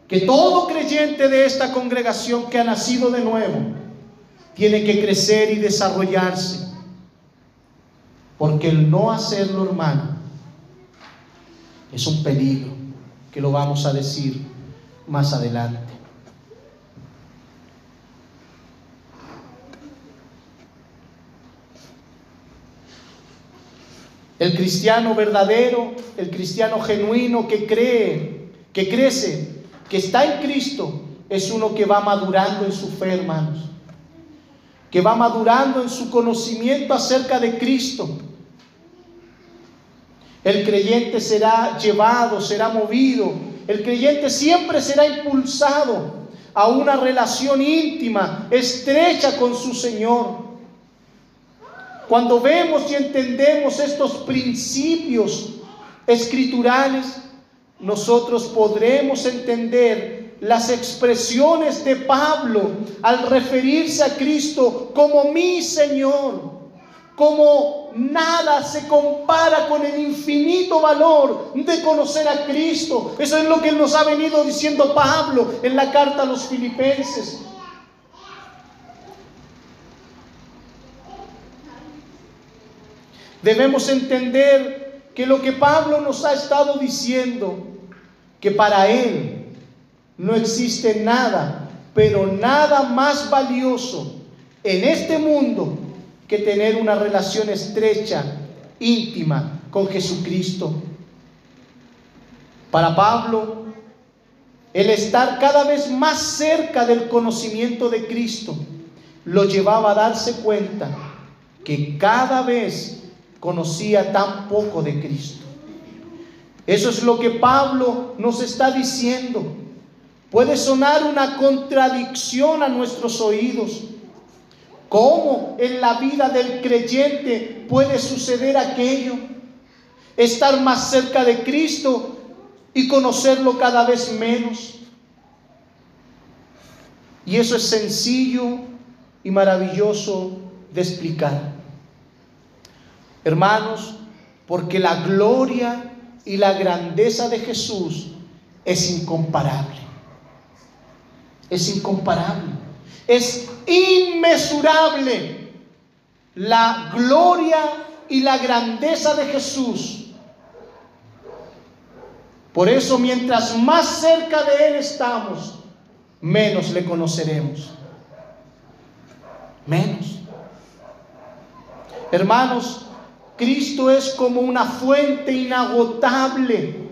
que todo creyente de esta congregación que ha nacido de nuevo tiene que crecer y desarrollarse, porque el no hacerlo, hermano, es un peligro, que lo vamos a decir más adelante. El cristiano verdadero, el cristiano genuino que cree, que crece, que está en Cristo, es uno que va madurando en su fe, hermanos. Que va madurando en su conocimiento acerca de Cristo. El creyente será llevado, será movido. El creyente siempre será impulsado a una relación íntima, estrecha con su Señor. Cuando vemos y entendemos estos principios escriturales, nosotros podremos entender las expresiones de Pablo al referirse a Cristo como mi Señor, como nada se compara con el infinito valor de conocer a Cristo. Eso es lo que nos ha venido diciendo Pablo en la carta a los Filipenses. Debemos entender que lo que Pablo nos ha estado diciendo, que para él no existe nada, pero nada más valioso en este mundo que tener una relación estrecha, íntima con Jesucristo. Para Pablo, el estar cada vez más cerca del conocimiento de Cristo lo llevaba a darse cuenta que cada vez conocía tan poco de Cristo. Eso es lo que Pablo nos está diciendo. Puede sonar una contradicción a nuestros oídos. ¿Cómo en la vida del creyente puede suceder aquello? Estar más cerca de Cristo y conocerlo cada vez menos. Y eso es sencillo y maravilloso de explicar. Hermanos, porque la gloria y la grandeza de Jesús es incomparable. Es incomparable. Es inmesurable la gloria y la grandeza de Jesús. Por eso, mientras más cerca de Él estamos, menos le conoceremos. Menos. Hermanos, Cristo es como una fuente inagotable.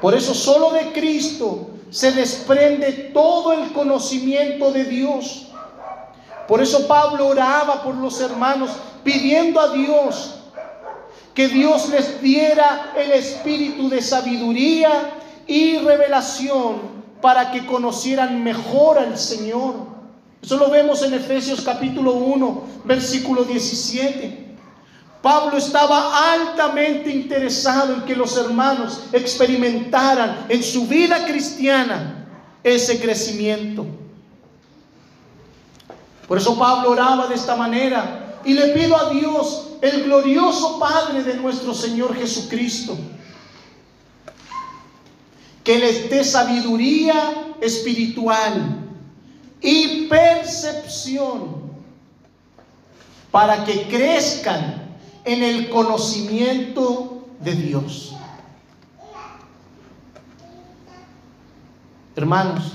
Por eso solo de Cristo se desprende todo el conocimiento de Dios. Por eso Pablo oraba por los hermanos, pidiendo a Dios que Dios les diera el espíritu de sabiduría y revelación para que conocieran mejor al Señor. Eso lo vemos en Efesios capítulo 1, versículo 17. Pablo estaba altamente interesado en que los hermanos experimentaran en su vida cristiana ese crecimiento. Por eso Pablo oraba de esta manera. Y le pido a Dios, el glorioso Padre de nuestro Señor Jesucristo, que les dé sabiduría espiritual y percepción, para que crezcan en el conocimiento de Dios. Hermanos,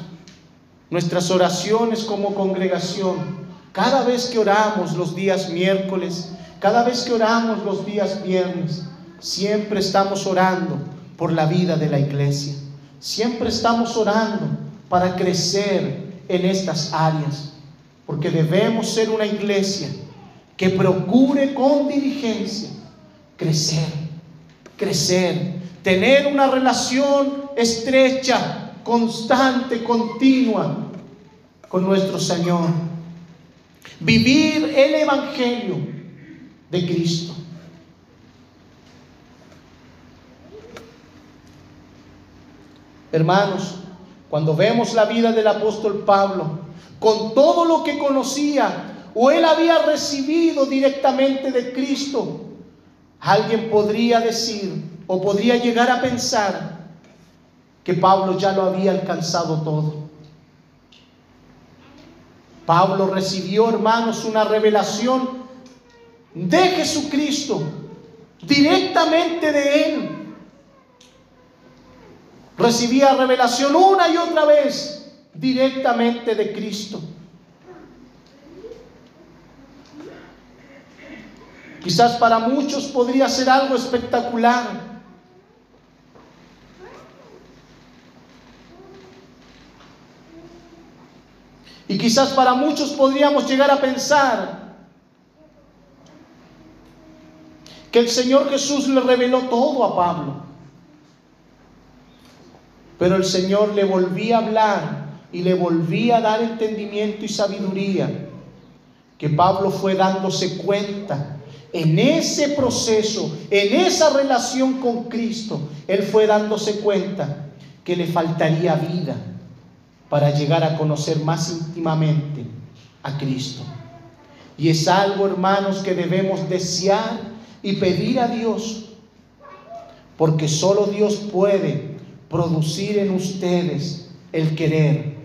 nuestras oraciones como congregación, cada vez que oramos los días miércoles, cada vez que oramos los días viernes, siempre estamos orando por la vida de la iglesia. Siempre estamos orando para crecer en estas áreas, porque debemos ser una iglesia que procure con diligencia crecer, tener una relación estrecha, constante, continua con nuestro Señor, vivir el Evangelio de Cristo. Hermanos, cuando vemos la vida del apóstol Pablo, con todo lo que conocía o él había recibido directamente de Cristo, alguien podría decir o podría llegar a pensar que Pablo ya lo había alcanzado todo. Pablo recibió, hermanos, una revelación de Jesucristo, directamente de él. Recibía revelación una y otra vez, directamente de Cristo. Quizás para muchos podría ser algo espectacular, y quizás para muchos podríamos llegar a pensar que el Señor Jesús le reveló todo a Pablo. Pero el Señor le volvía a hablar y le volvía a dar entendimiento y sabiduría, que Pablo fue dándose cuenta en ese proceso, en esa relación con Cristo. Él fue dándose cuenta que le faltaría vida para llegar a conocer más íntimamente a Cristo. Y es algo, hermanos, que debemos desear y pedir a Dios, porque solo Dios puede producir en ustedes el querer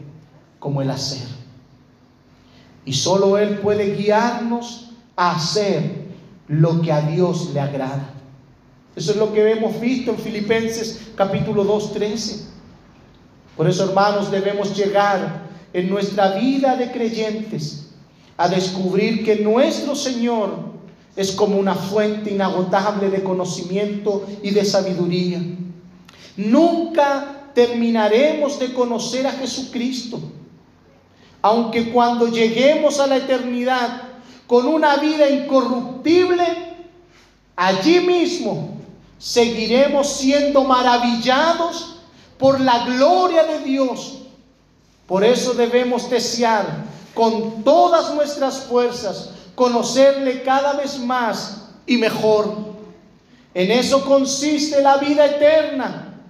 como el hacer. Y solo Él puede guiarnos a hacer lo que a Dios le agrada. Eso es lo que hemos visto en Filipenses capítulo 2:13. Por eso, hermanos, debemos llegar en nuestra vida de creyentes a descubrir que nuestro Señor es como una fuente inagotable de conocimiento y de sabiduría. Nunca terminaremos de conocer a Jesucristo, aunque cuando lleguemos a la eternidad con una vida incorruptible, allí mismo seguiremos siendo maravillados por la gloria de Dios. Por eso debemos desear con todas nuestras fuerzas conocerle cada vez más y mejor. En eso consiste la vida eterna: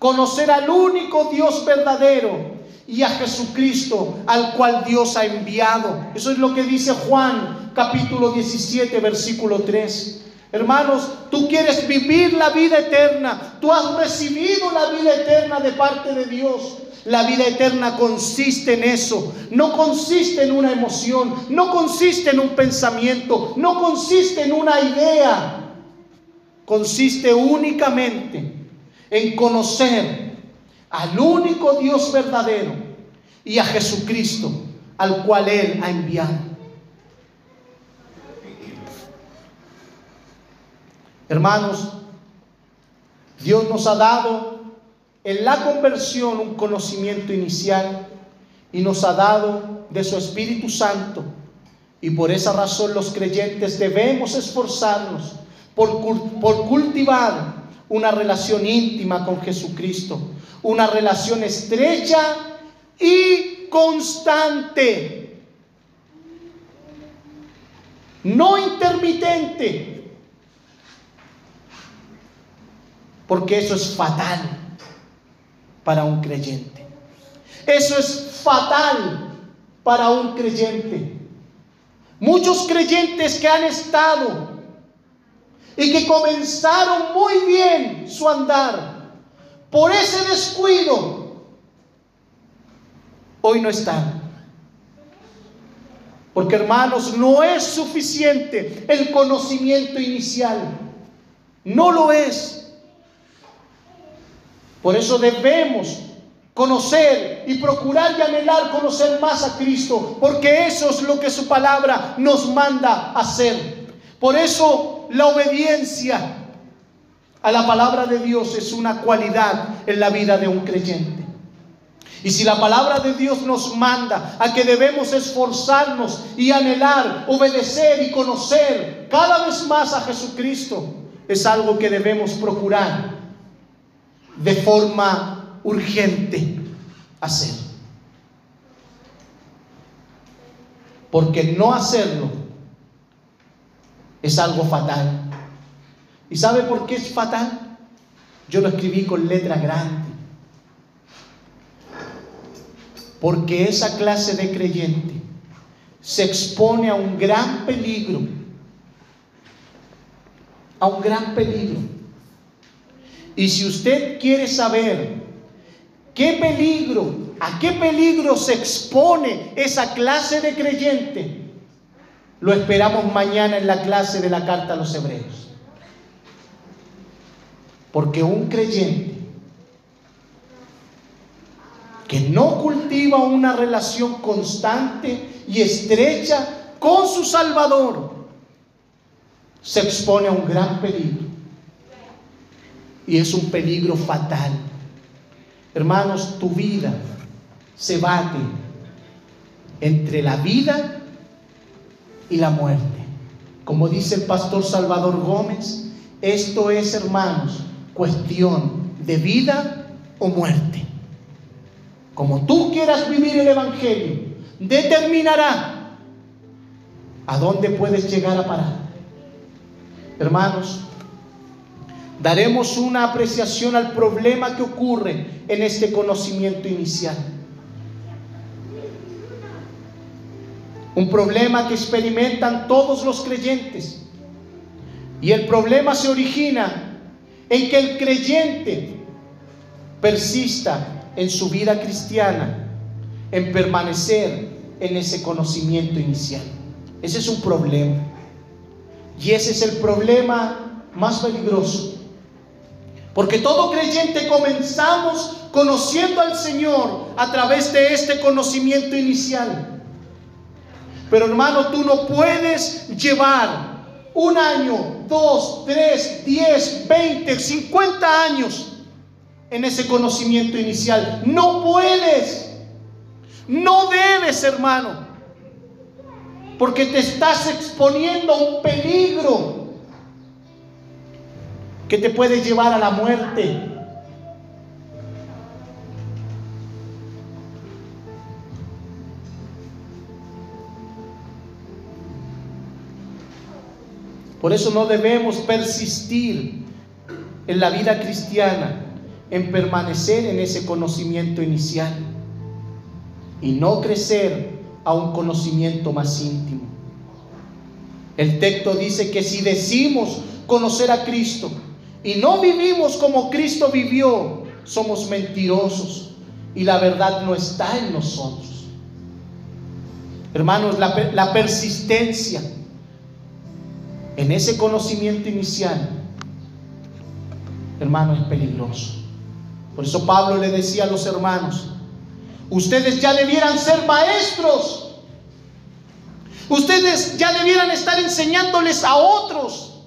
conocer al único Dios verdadero y a Jesucristo, al cual Dios ha enviado. Eso es lo que dice Juan capítulo 17 versículo 3. Hermanos, tú quieres vivir la vida eterna. Tú has recibido la vida eterna de parte de Dios. La vida eterna consiste en eso. No consiste en una emoción, no consiste en un pensamiento, no consiste en una idea. Consiste únicamente en conocer al único Dios verdadero y a Jesucristo, al cual Él ha enviado. Hermanos, Dios nos ha dado en la conversión un conocimiento inicial y nos ha dado de su Espíritu Santo, y por esa razón los creyentes debemos esforzarnos por cultivar una relación íntima con Jesucristo, una relación estrecha y constante, no intermitente, porque eso es fatal para un creyente. Eso es fatal para un creyente. Muchos creyentes que han estado y que comenzaron muy bien su andar, por ese descuido hoy no están. Porque, hermanos, no es suficiente el conocimiento inicial. No lo es. Por eso debemos conocer y procurar y anhelar conocer más a Cristo, porque eso es lo que su palabra nos manda hacer. Por eso la obediencia a la palabra de Dios es una cualidad en la vida de un creyente. Y si la palabra de Dios nos manda a que debemos esforzarnos y anhelar, obedecer y conocer cada vez más a Jesucristo, es algo que debemos procurar de forma urgente hacer. Porque no hacerlo es algo fatal. ¿Y sabe por qué es fatal? Yo lo escribí con letra grande. Porque esa clase de creyente se expone a un gran peligro, a un gran peligro. Y si usted quiere saber a qué peligro se expone esa clase de creyente, lo esperamos mañana en la clase de la carta a los Hebreos. Porque un creyente que no cultiva una relación constante y estrecha con su Salvador se expone a un gran peligro, y es un peligro fatal. Hermanos, tu vida se bate entre la vida y la muerte, como dice el pastor Salvador Gómez. Esto es, hermanos, cuestión de vida o muerte. Como tú quieras vivir el evangelio, determinará a dónde puedes llegar a parar. Hermanos, daremos una apreciación al problema que ocurre en este conocimiento inicial. Un problema que experimentan todos los creyentes. Y el problema se origina en que el creyente persista en su vida cristiana, en permanecer en ese conocimiento inicial. Ese es un problema, y ese es el problema más peligroso, porque todo creyente comenzamos conociendo al Señor a través de este conocimiento inicial. Pero, hermano, tú no puedes llevar 1 año, 2, 3, 10, 20, 50 años en ese conocimiento inicial. No puedes, no debes, hermano, porque te estás exponiendo a un peligro que te puede llevar a la muerte. Por eso no debemos persistir en la vida cristiana, en permanecer en ese conocimiento inicial y no crecer a un conocimiento más íntimo. El texto dice que si decimos conocer a Cristo y no vivimos como Cristo vivió, somos mentirosos y la verdad no está en nosotros. Hermanos, la persistencia en ese conocimiento inicial, hermano, es peligroso. Por eso Pablo le decía a los hermanos: ustedes ya debieran ser maestros, ustedes ya debieran estar enseñándoles a otros,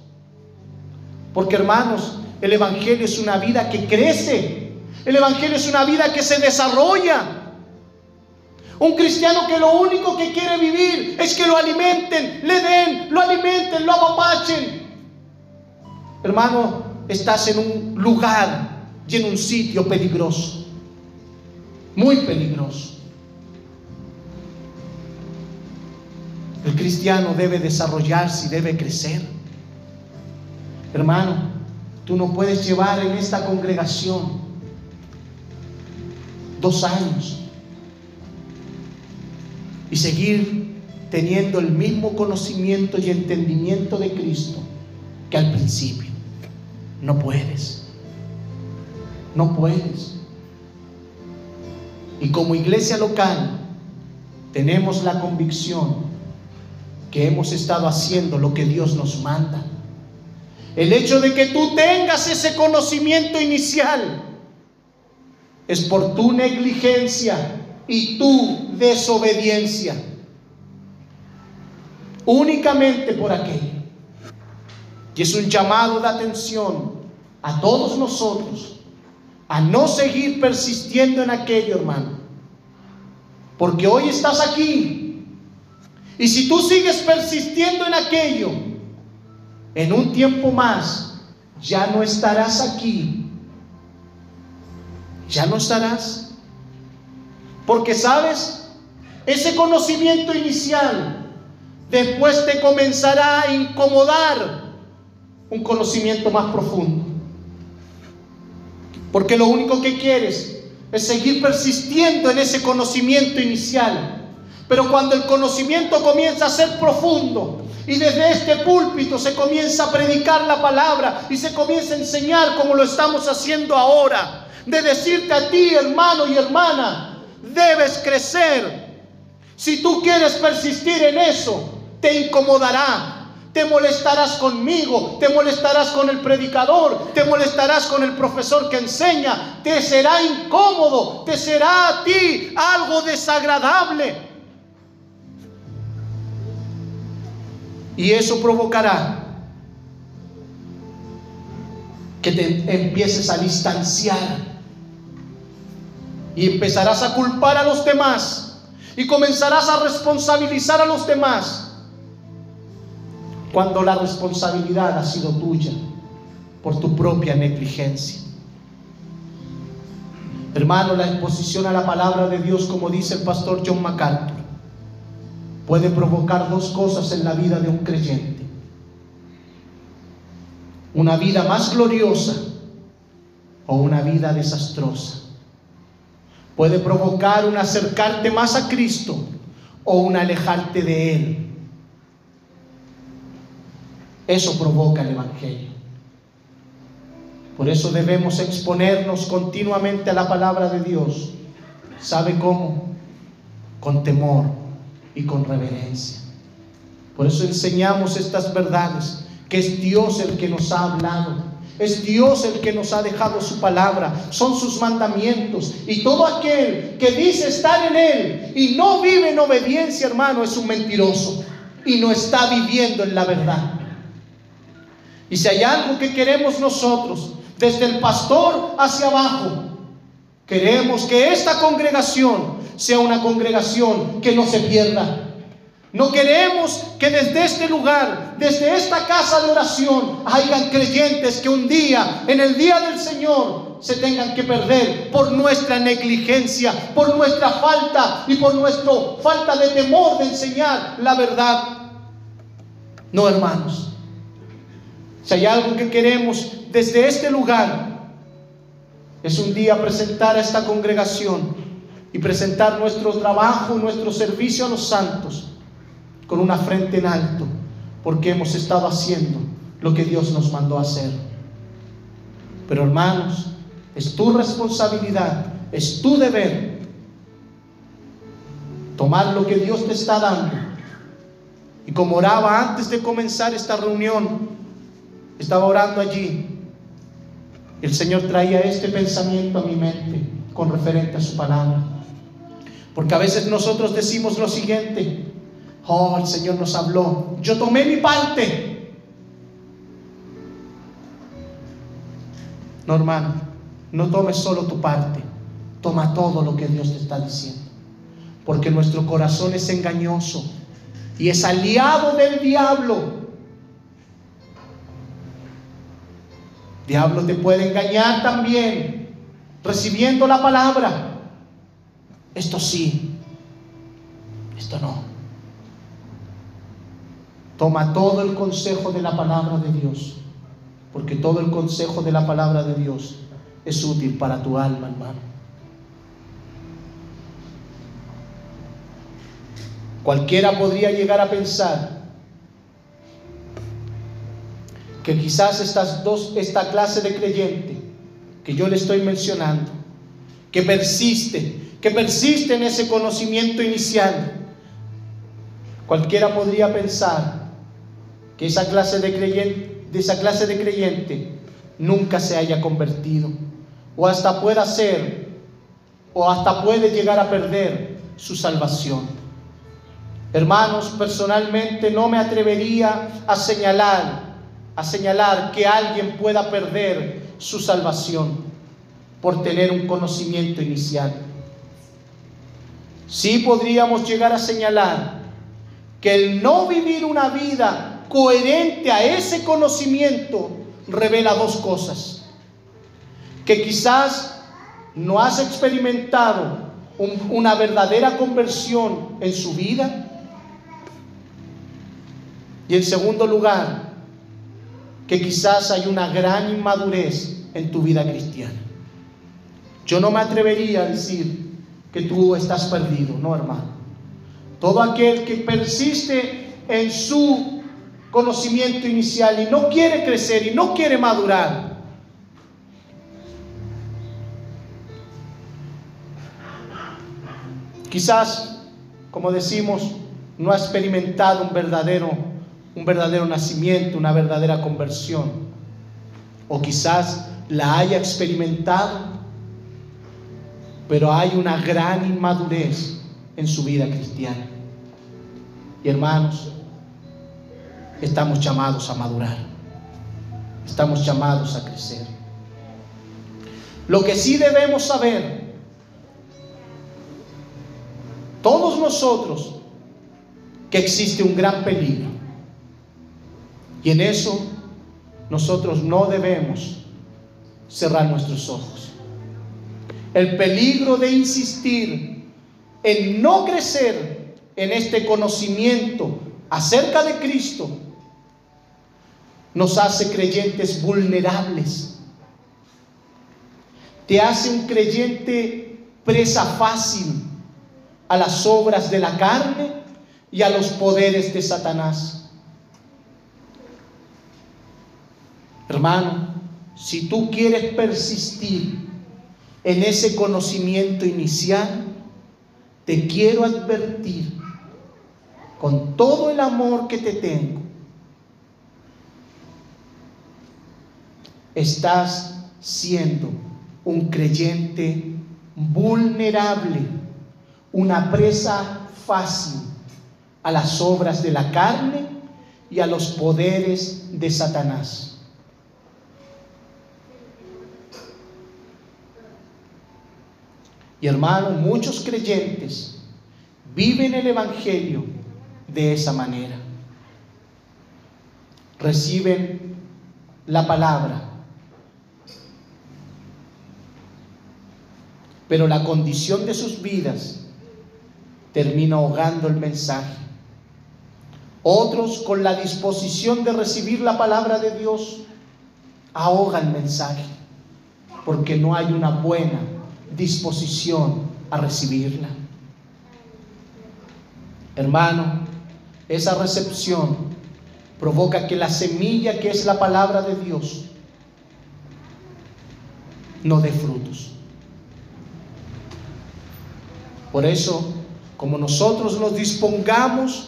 porque, hermanos, el evangelio es una vida que crece, el evangelio es una vida que se desarrolla. Un cristiano que lo único que quiere vivir es que lo alimenten, le den, lo alimenten, lo apapachen, hermano, estás en un lugar y en un sitio peligroso, muy peligroso. El cristiano debe desarrollarse y debe crecer. Hermano, tú no puedes llevar en esta congregación 2 años y seguir teniendo el mismo conocimiento y entendimiento de Cristo que al principio. No puedes. No puedes. Y como iglesia local tenemos la convicción que hemos estado haciendo lo que Dios nos manda. El hecho de que tú tengas ese conocimiento inicial es por tu negligencia y tu desobediencia. Únicamente por aquello. Y es un llamado de atención a todos nosotros a no seguir persistiendo en aquello, hermano. Porque hoy estás aquí. Y si tú sigues persistiendo en aquello, en un tiempo más ya no estarás aquí. Ya no estarás. Porque, ¿sabes? Ese conocimiento inicial después te comenzará a incomodar un conocimiento más profundo. Porque lo único que quieres es seguir persistiendo en ese conocimiento inicial. Pero cuando el conocimiento comienza a ser profundo y desde este púlpito se comienza a predicar la palabra y se comienza a enseñar como lo estamos haciendo ahora, de decirte a ti, hermano y hermana, debes crecer. Si tú quieres persistir en eso, te incomodará, te molestarás conmigo, te molestarás con el predicador, te molestarás con el profesor que enseña, te será incómodo, te será a ti algo desagradable. Y eso provocará que te empieces a distanciar. Y empezarás a culpar a los demás. Y comenzarás a responsabilizar a los demás. Cuando la responsabilidad ha sido tuya. Por tu propia negligencia. Hermano, la exposición a la palabra de Dios, como dice el pastor John MacArthur, puede provocar dos cosas en la vida de un creyente. Una vida más gloriosa o una vida desastrosa. Puede provocar un acercarte más a Cristo o un alejarte de Él. Eso provoca el Evangelio. Por eso debemos exponernos continuamente a la palabra de Dios. ¿Sabe cómo? Con temor y con reverencia. Por eso enseñamos estas verdades, que es Dios el que nos ha hablado. Es Dios el que nos ha dejado su palabra. Son sus mandamientos. Y todo aquel que dice estar en Él y no vive en obediencia, hermano, es un mentiroso. Y no está viviendo en la verdad. Y si hay algo que queremos nosotros, desde el pastor hacia abajo, queremos que esta congregación sea una congregación que no se pierda. No queremos que desde este lugar, desde esta casa de oración, hayan creyentes que un día, en el día del Señor, se tengan que perder por nuestra negligencia, por nuestra falta y por nuestra falta de temor de enseñar la verdad. No, hermanos. Si hay algo que queremos desde este lugar, es un día presentar a esta congregación y presentar nuestro trabajo, nuestro servicio a los santos, con una frente en alto, porque hemos estado haciendo lo que Dios nos mandó a hacer. Pero, hermanos, es tu responsabilidad, es tu deber tomar lo que Dios te está dando. Y como oraba antes de comenzar esta reunión, estaba orando allí, el Señor traía este pensamiento a mi mente con referente a su palabra. Porque a veces nosotros decimos lo siguiente: oh, el Señor nos habló, yo tomé mi parte. No, hermano, no tomes solo tu parte, toma todo lo que Dios te está diciendo. Porque nuestro corazón es engañoso y es aliado del diablo. Diablo te puede engañar también, recibiendo la palabra. Esto sí, esto no. Toma todo el consejo de la palabra de Dios, porque todo el consejo de la palabra de Dios es útil para tu alma, hermano. Cualquiera podría llegar a pensar que quizás esta clase de creyente que yo le estoy mencionando, que persiste en ese conocimiento inicial, Cualquiera podría pensar que esa clase de creyente nunca se haya convertido, o hasta puede llegar a perder su salvación. Hermanos, personalmente no me atrevería a señalar que alguien pueda perder su salvación por tener un conocimiento inicial. Sí podríamos llegar a señalar que el no vivir una vida coherente a ese conocimiento revela dos cosas: que quizás no has experimentado una verdadera conversión en su vida, y en segundo lugar, que quizás hay una gran inmadurez en tu vida cristiana. Yo no me atrevería a decir que tú estás perdido, no, hermano. Todo aquel que persiste en su conocimiento inicial y no quiere crecer y no quiere madurar, quizás, como decimos, no ha experimentado un verdadero nacimiento, una verdadera conversión, o quizás la haya experimentado, pero hay una gran inmadurez en su vida cristiana. Y hermanos, estamos llamados a madurar, estamos llamados a crecer. Lo que sí debemos saber, todos nosotros, que existe un gran peligro, y en eso nosotros no debemos cerrar nuestros ojos. El peligro de insistir en no crecer en este conocimiento acerca de Cristo nos hace creyentes vulnerables, te hace un creyente presa fácil a las obras de la carne y a los poderes de Satanás. Hermano, si tú quieres persistir en ese conocimiento inicial, te quiero advertir con todo el amor que te tengo: estás siendo un creyente vulnerable, una presa fácil a las obras de la carne y a los poderes de Satanás. Y hermano, muchos creyentes viven el evangelio de esa manera. Reciben la palabra, pero la condición de sus vidas termina ahogando el mensaje. Otros, con la disposición de recibir la palabra de Dios, ahogan el mensaje porque no hay una buena disposición a recibirla. Hermano, esa recepción provoca que la semilla, que es la palabra de Dios, no dé frutos. Por eso, como nosotros nos dispongamos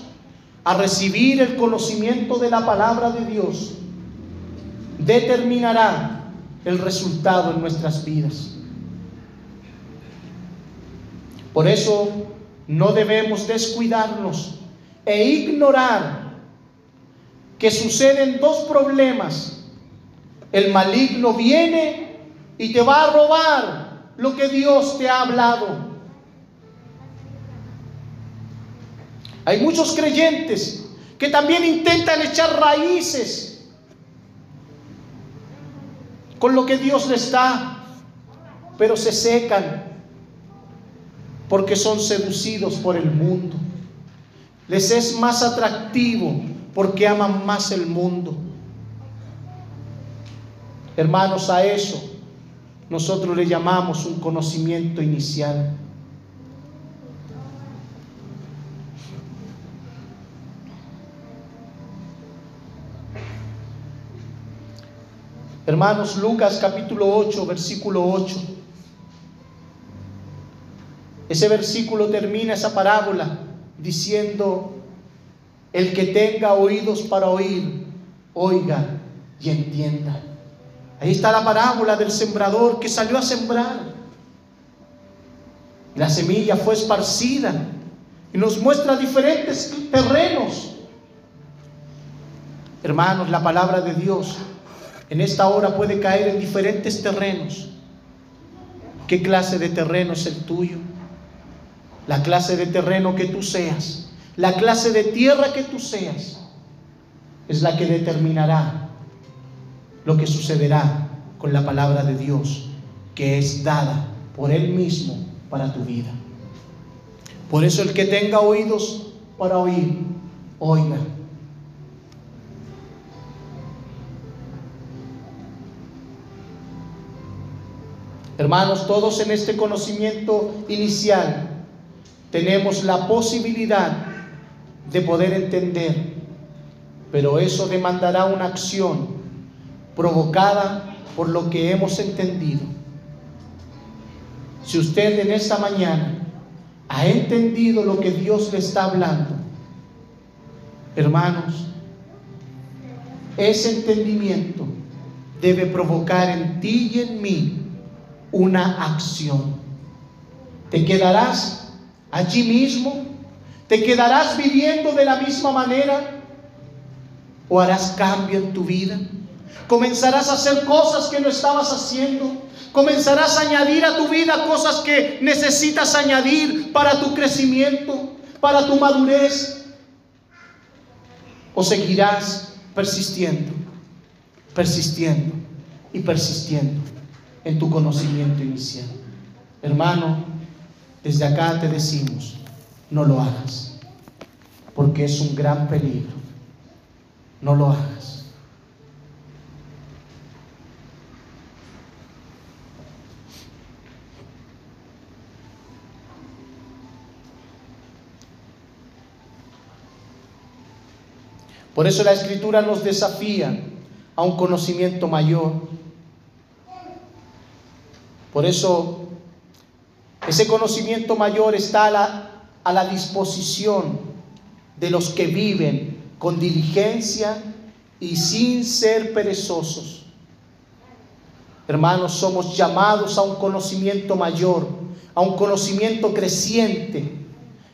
a recibir el conocimiento de la palabra de Dios, determinará el resultado en nuestras vidas. Por eso no debemos descuidarnos e ignorar que suceden dos problemas: el maligno viene y te va a robar lo que Dios te ha hablado. Hay muchos creyentes que también intentan echar raíces con lo que Dios les da, pero se secan porque son seducidos por el mundo. Les es más atractivo porque aman más el mundo. Hermanos, a eso nosotros le llamamos un conocimiento inicial. Hermanos, Lucas capítulo 8, versículo 8. Ese versículo termina esa parábola diciendo: El que tenga oídos para oír, oiga y entienda. Ahí está la parábola del sembrador que salió a sembrar. La semilla fue esparcida y nos muestra diferentes terrenos. Hermanos, la palabra de Dios en esta hora puede caer en diferentes terrenos. ¿Qué clase de terreno es el tuyo? La clase de terreno que tú seas, la clase de tierra que tú seas, es la que determinará lo que sucederá con la palabra de Dios, que es dada por Él mismo para tu vida. Por eso el que tenga oídos para oír, oiga. Hermanos, todos en este conocimiento inicial tenemos la posibilidad de poder entender, pero eso demandará una acción provocada por lo que hemos entendido. Si usted en esta mañana ha entendido lo que Dios le está hablando, hermanos, ese entendimiento debe provocar en ti y en mí una acción. Te quedarás allí mismo, te quedarás viviendo de la misma manera, o harás cambio en tu vida. Comenzarás a hacer cosas que no estabas haciendo, comenzarás a añadir a tu vida cosas que necesitas añadir para tu crecimiento, para tu madurez, o seguirás persistiendo y persistiendo en tu conocimiento inicial. Hermano, desde acá te decimos, no lo hagas, porque es un gran peligro. No lo hagas. Por eso la Escritura nos desafía a un conocimiento mayor. Por eso, ese conocimiento mayor está a la disposición de los que viven con diligencia y sin ser perezosos. Hermanos, somos llamados a un conocimiento mayor, a un conocimiento creciente.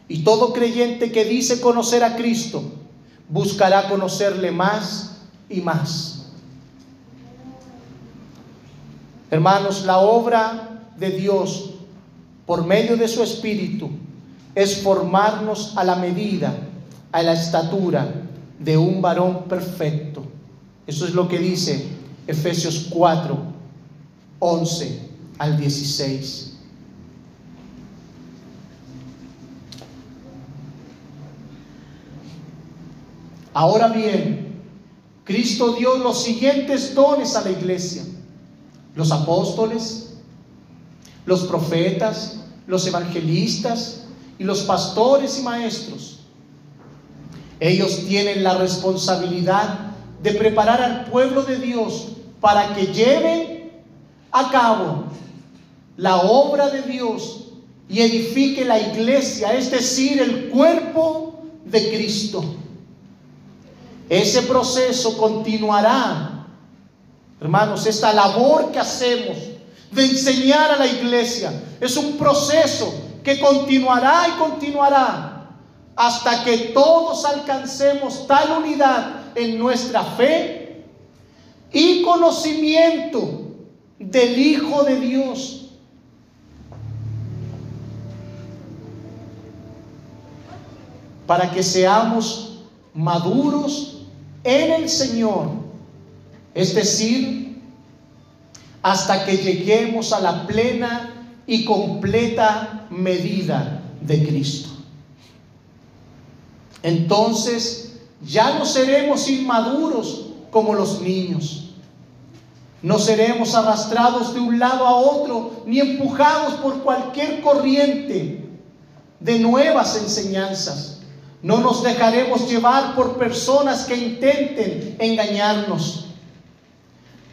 Y todo creyente que dice conocer a Cristo, buscará conocerle más y más. Hermanos, la obra de Dios por medio de su Espíritu es formarnos a la medida, a la estatura de un varón perfecto. Eso es lo que dice Efesios 4, 11 al 16. Ahora bien, Cristo dio los siguientes dones a la iglesia: los apóstoles, los profetas, los evangelistas y los pastores y maestros. Ellos tienen la responsabilidad de preparar al pueblo de Dios para que lleve a cabo la obra de Dios y edifique la iglesia, es decir, el cuerpo de Cristo. Ese proceso continuará. Hermanos, esta labor que hacemos de enseñar a la iglesia es un proceso que continuará y continuará hasta que todos alcancemos tal unidad en nuestra fe y conocimiento del Hijo de Dios, para que seamos maduros en el Señor. Es decir, hasta que lleguemos a la plena y completa medida de Cristo. Entonces, ya no seremos inmaduros como los niños. No seremos arrastrados de un lado a otro, ni empujados por cualquier corriente de nuevas enseñanzas. No nos dejaremos llevar por personas que intenten engañarnos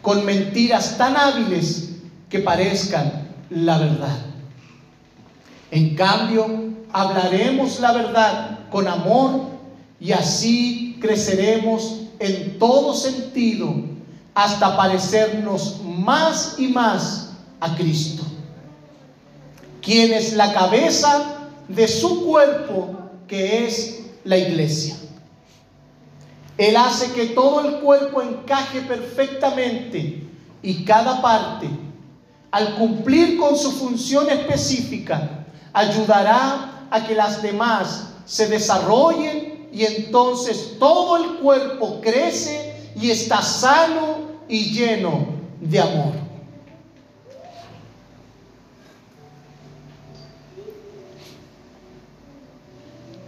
con mentiras tan hábiles que parezcan la verdad. En cambio, hablaremos la verdad con amor y así creceremos en todo sentido hasta parecernos más y más a Cristo, quien es la cabeza de su cuerpo, que es la iglesia. Él hace que todo el cuerpo encaje perfectamente y cada parte, al cumplir con su función específica, ayudará a que las demás se desarrollen, y entonces todo el cuerpo crece y está sano y lleno de amor.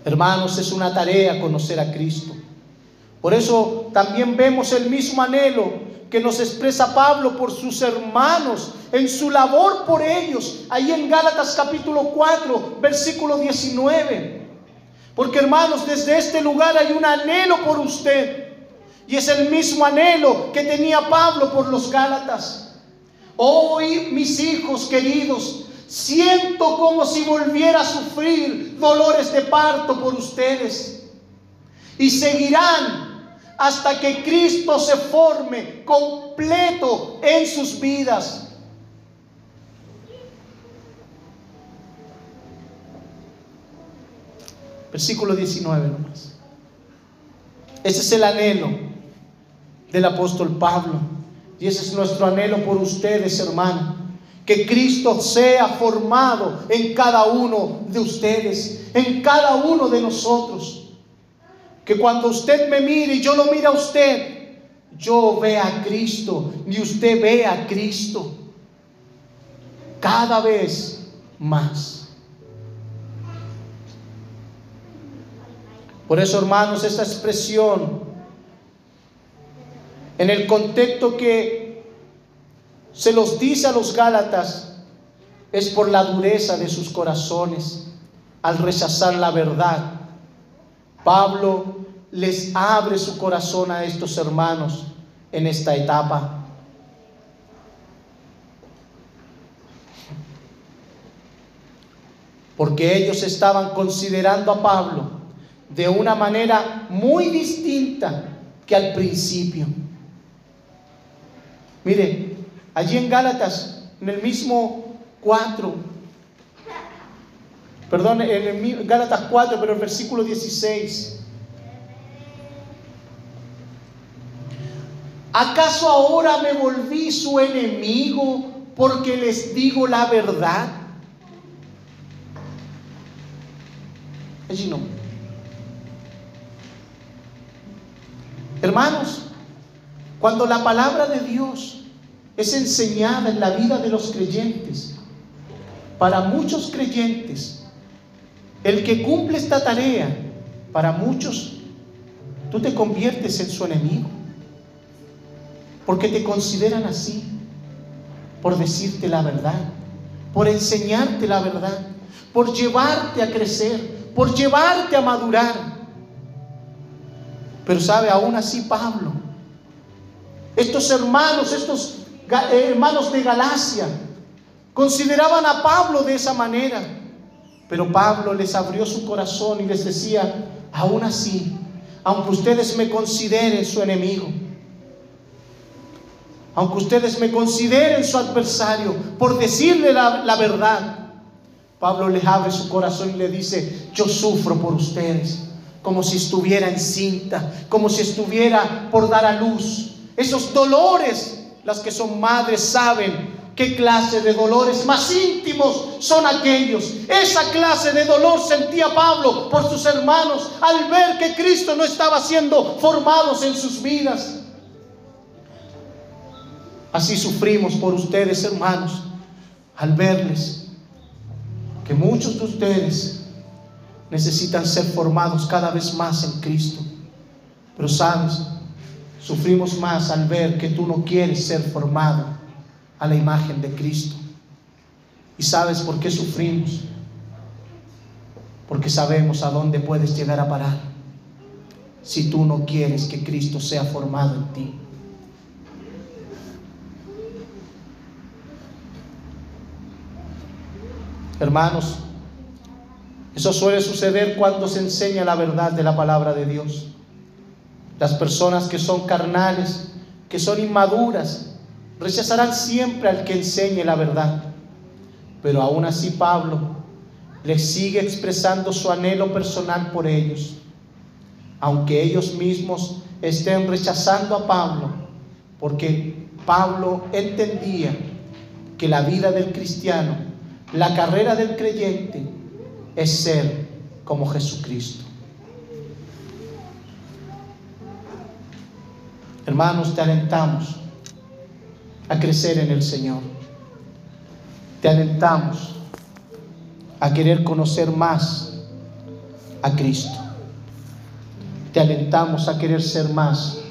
Hermanos, es una tarea conocer a Cristo. Por eso también vemos el mismo anhelo que nos expresa Pablo por sus hermanos, en su labor por ellos, ahí en Gálatas capítulo 4, versículo 19. Porque, hermanos, desde este lugar hay un anhelo por usted, y es el mismo anhelo que tenía Pablo por los gálatas. Hoy, mis hijos queridos, siento como si volviera a sufrir dolores de parto por ustedes, y seguirán hasta que Cristo se forme completo en sus vidas. Versículo 19 nomás. Ese es el anhelo del apóstol Pablo, y ese es nuestro anhelo por ustedes, hermanos. Que Cristo sea formado en cada uno de ustedes, en cada uno de nosotros. Que cuando usted me mire y yo lo mire a usted, yo vea a Cristo y usted vea a Cristo cada vez más. Por eso, hermanos, esta expresión, en el contexto que se los dice a los gálatas, es por la dureza de sus corazones al rechazar la verdad. Pablo les abre su corazón a estos hermanos en esta etapa. Porque ellos estaban considerando a Pablo de una manera muy distinta que al principio. Mire, allí en Gálatas, en el mismo 4, perdón, en Gálatas 4, pero el versículo 16. ¿Acaso ahora me volví su enemigo porque les digo la verdad? Allí no. Hermanos, cuando la palabra de Dios es enseñada en la vida de los creyentes, para muchos creyentes, el que cumple esta tarea, para muchos, tú te conviertes en su enemigo, porque te consideran así, por decirte la verdad, por enseñarte la verdad, por llevarte a crecer, por llevarte a madurar. Pero sabe, aún así Pablo, estos hermanos de Galacia, consideraban a Pablo de esa manera. Pero Pablo les abrió su corazón y les decía: aún así, aunque ustedes me consideren su enemigo, aunque ustedes me consideren su adversario por decirle la verdad, Pablo les abre su corazón y le dice: yo sufro por ustedes, como si estuviera encinta, como si estuviera por dar a luz. Esos dolores, las que son madres saben qué clase de dolores más íntimos son aquellos. Esa clase de dolor sentía Pablo por sus hermanos al ver que Cristo no estaba siendo formados en sus vidas. Así sufrimos por ustedes, hermanos, al verles que muchos de ustedes necesitan ser formados cada vez más en Cristo. Pero sabes, sufrimos más al ver que tú no quieres ser formado a la imagen de Cristo. ¿Y sabes por qué sufrimos? Porque sabemos a dónde puedes llegar a parar si tú no quieres que Cristo sea formado en ti. Hermanos, Eso suele suceder cuando se enseña la verdad de la palabra de Dios. Las personas que son carnales, que son inmaduras, rechazarán siempre al que enseñe la verdad. Pero aún así Pablo les sigue expresando su anhelo personal por ellos. Aunque ellos mismos estén rechazando a Pablo, porque Pablo entendía que la vida del cristiano, la carrera del creyente, es ser como Jesucristo. Hermanos, te alentamos a crecer en el Señor. Te alentamos a querer conocer más a Cristo. Te alentamos a querer ser más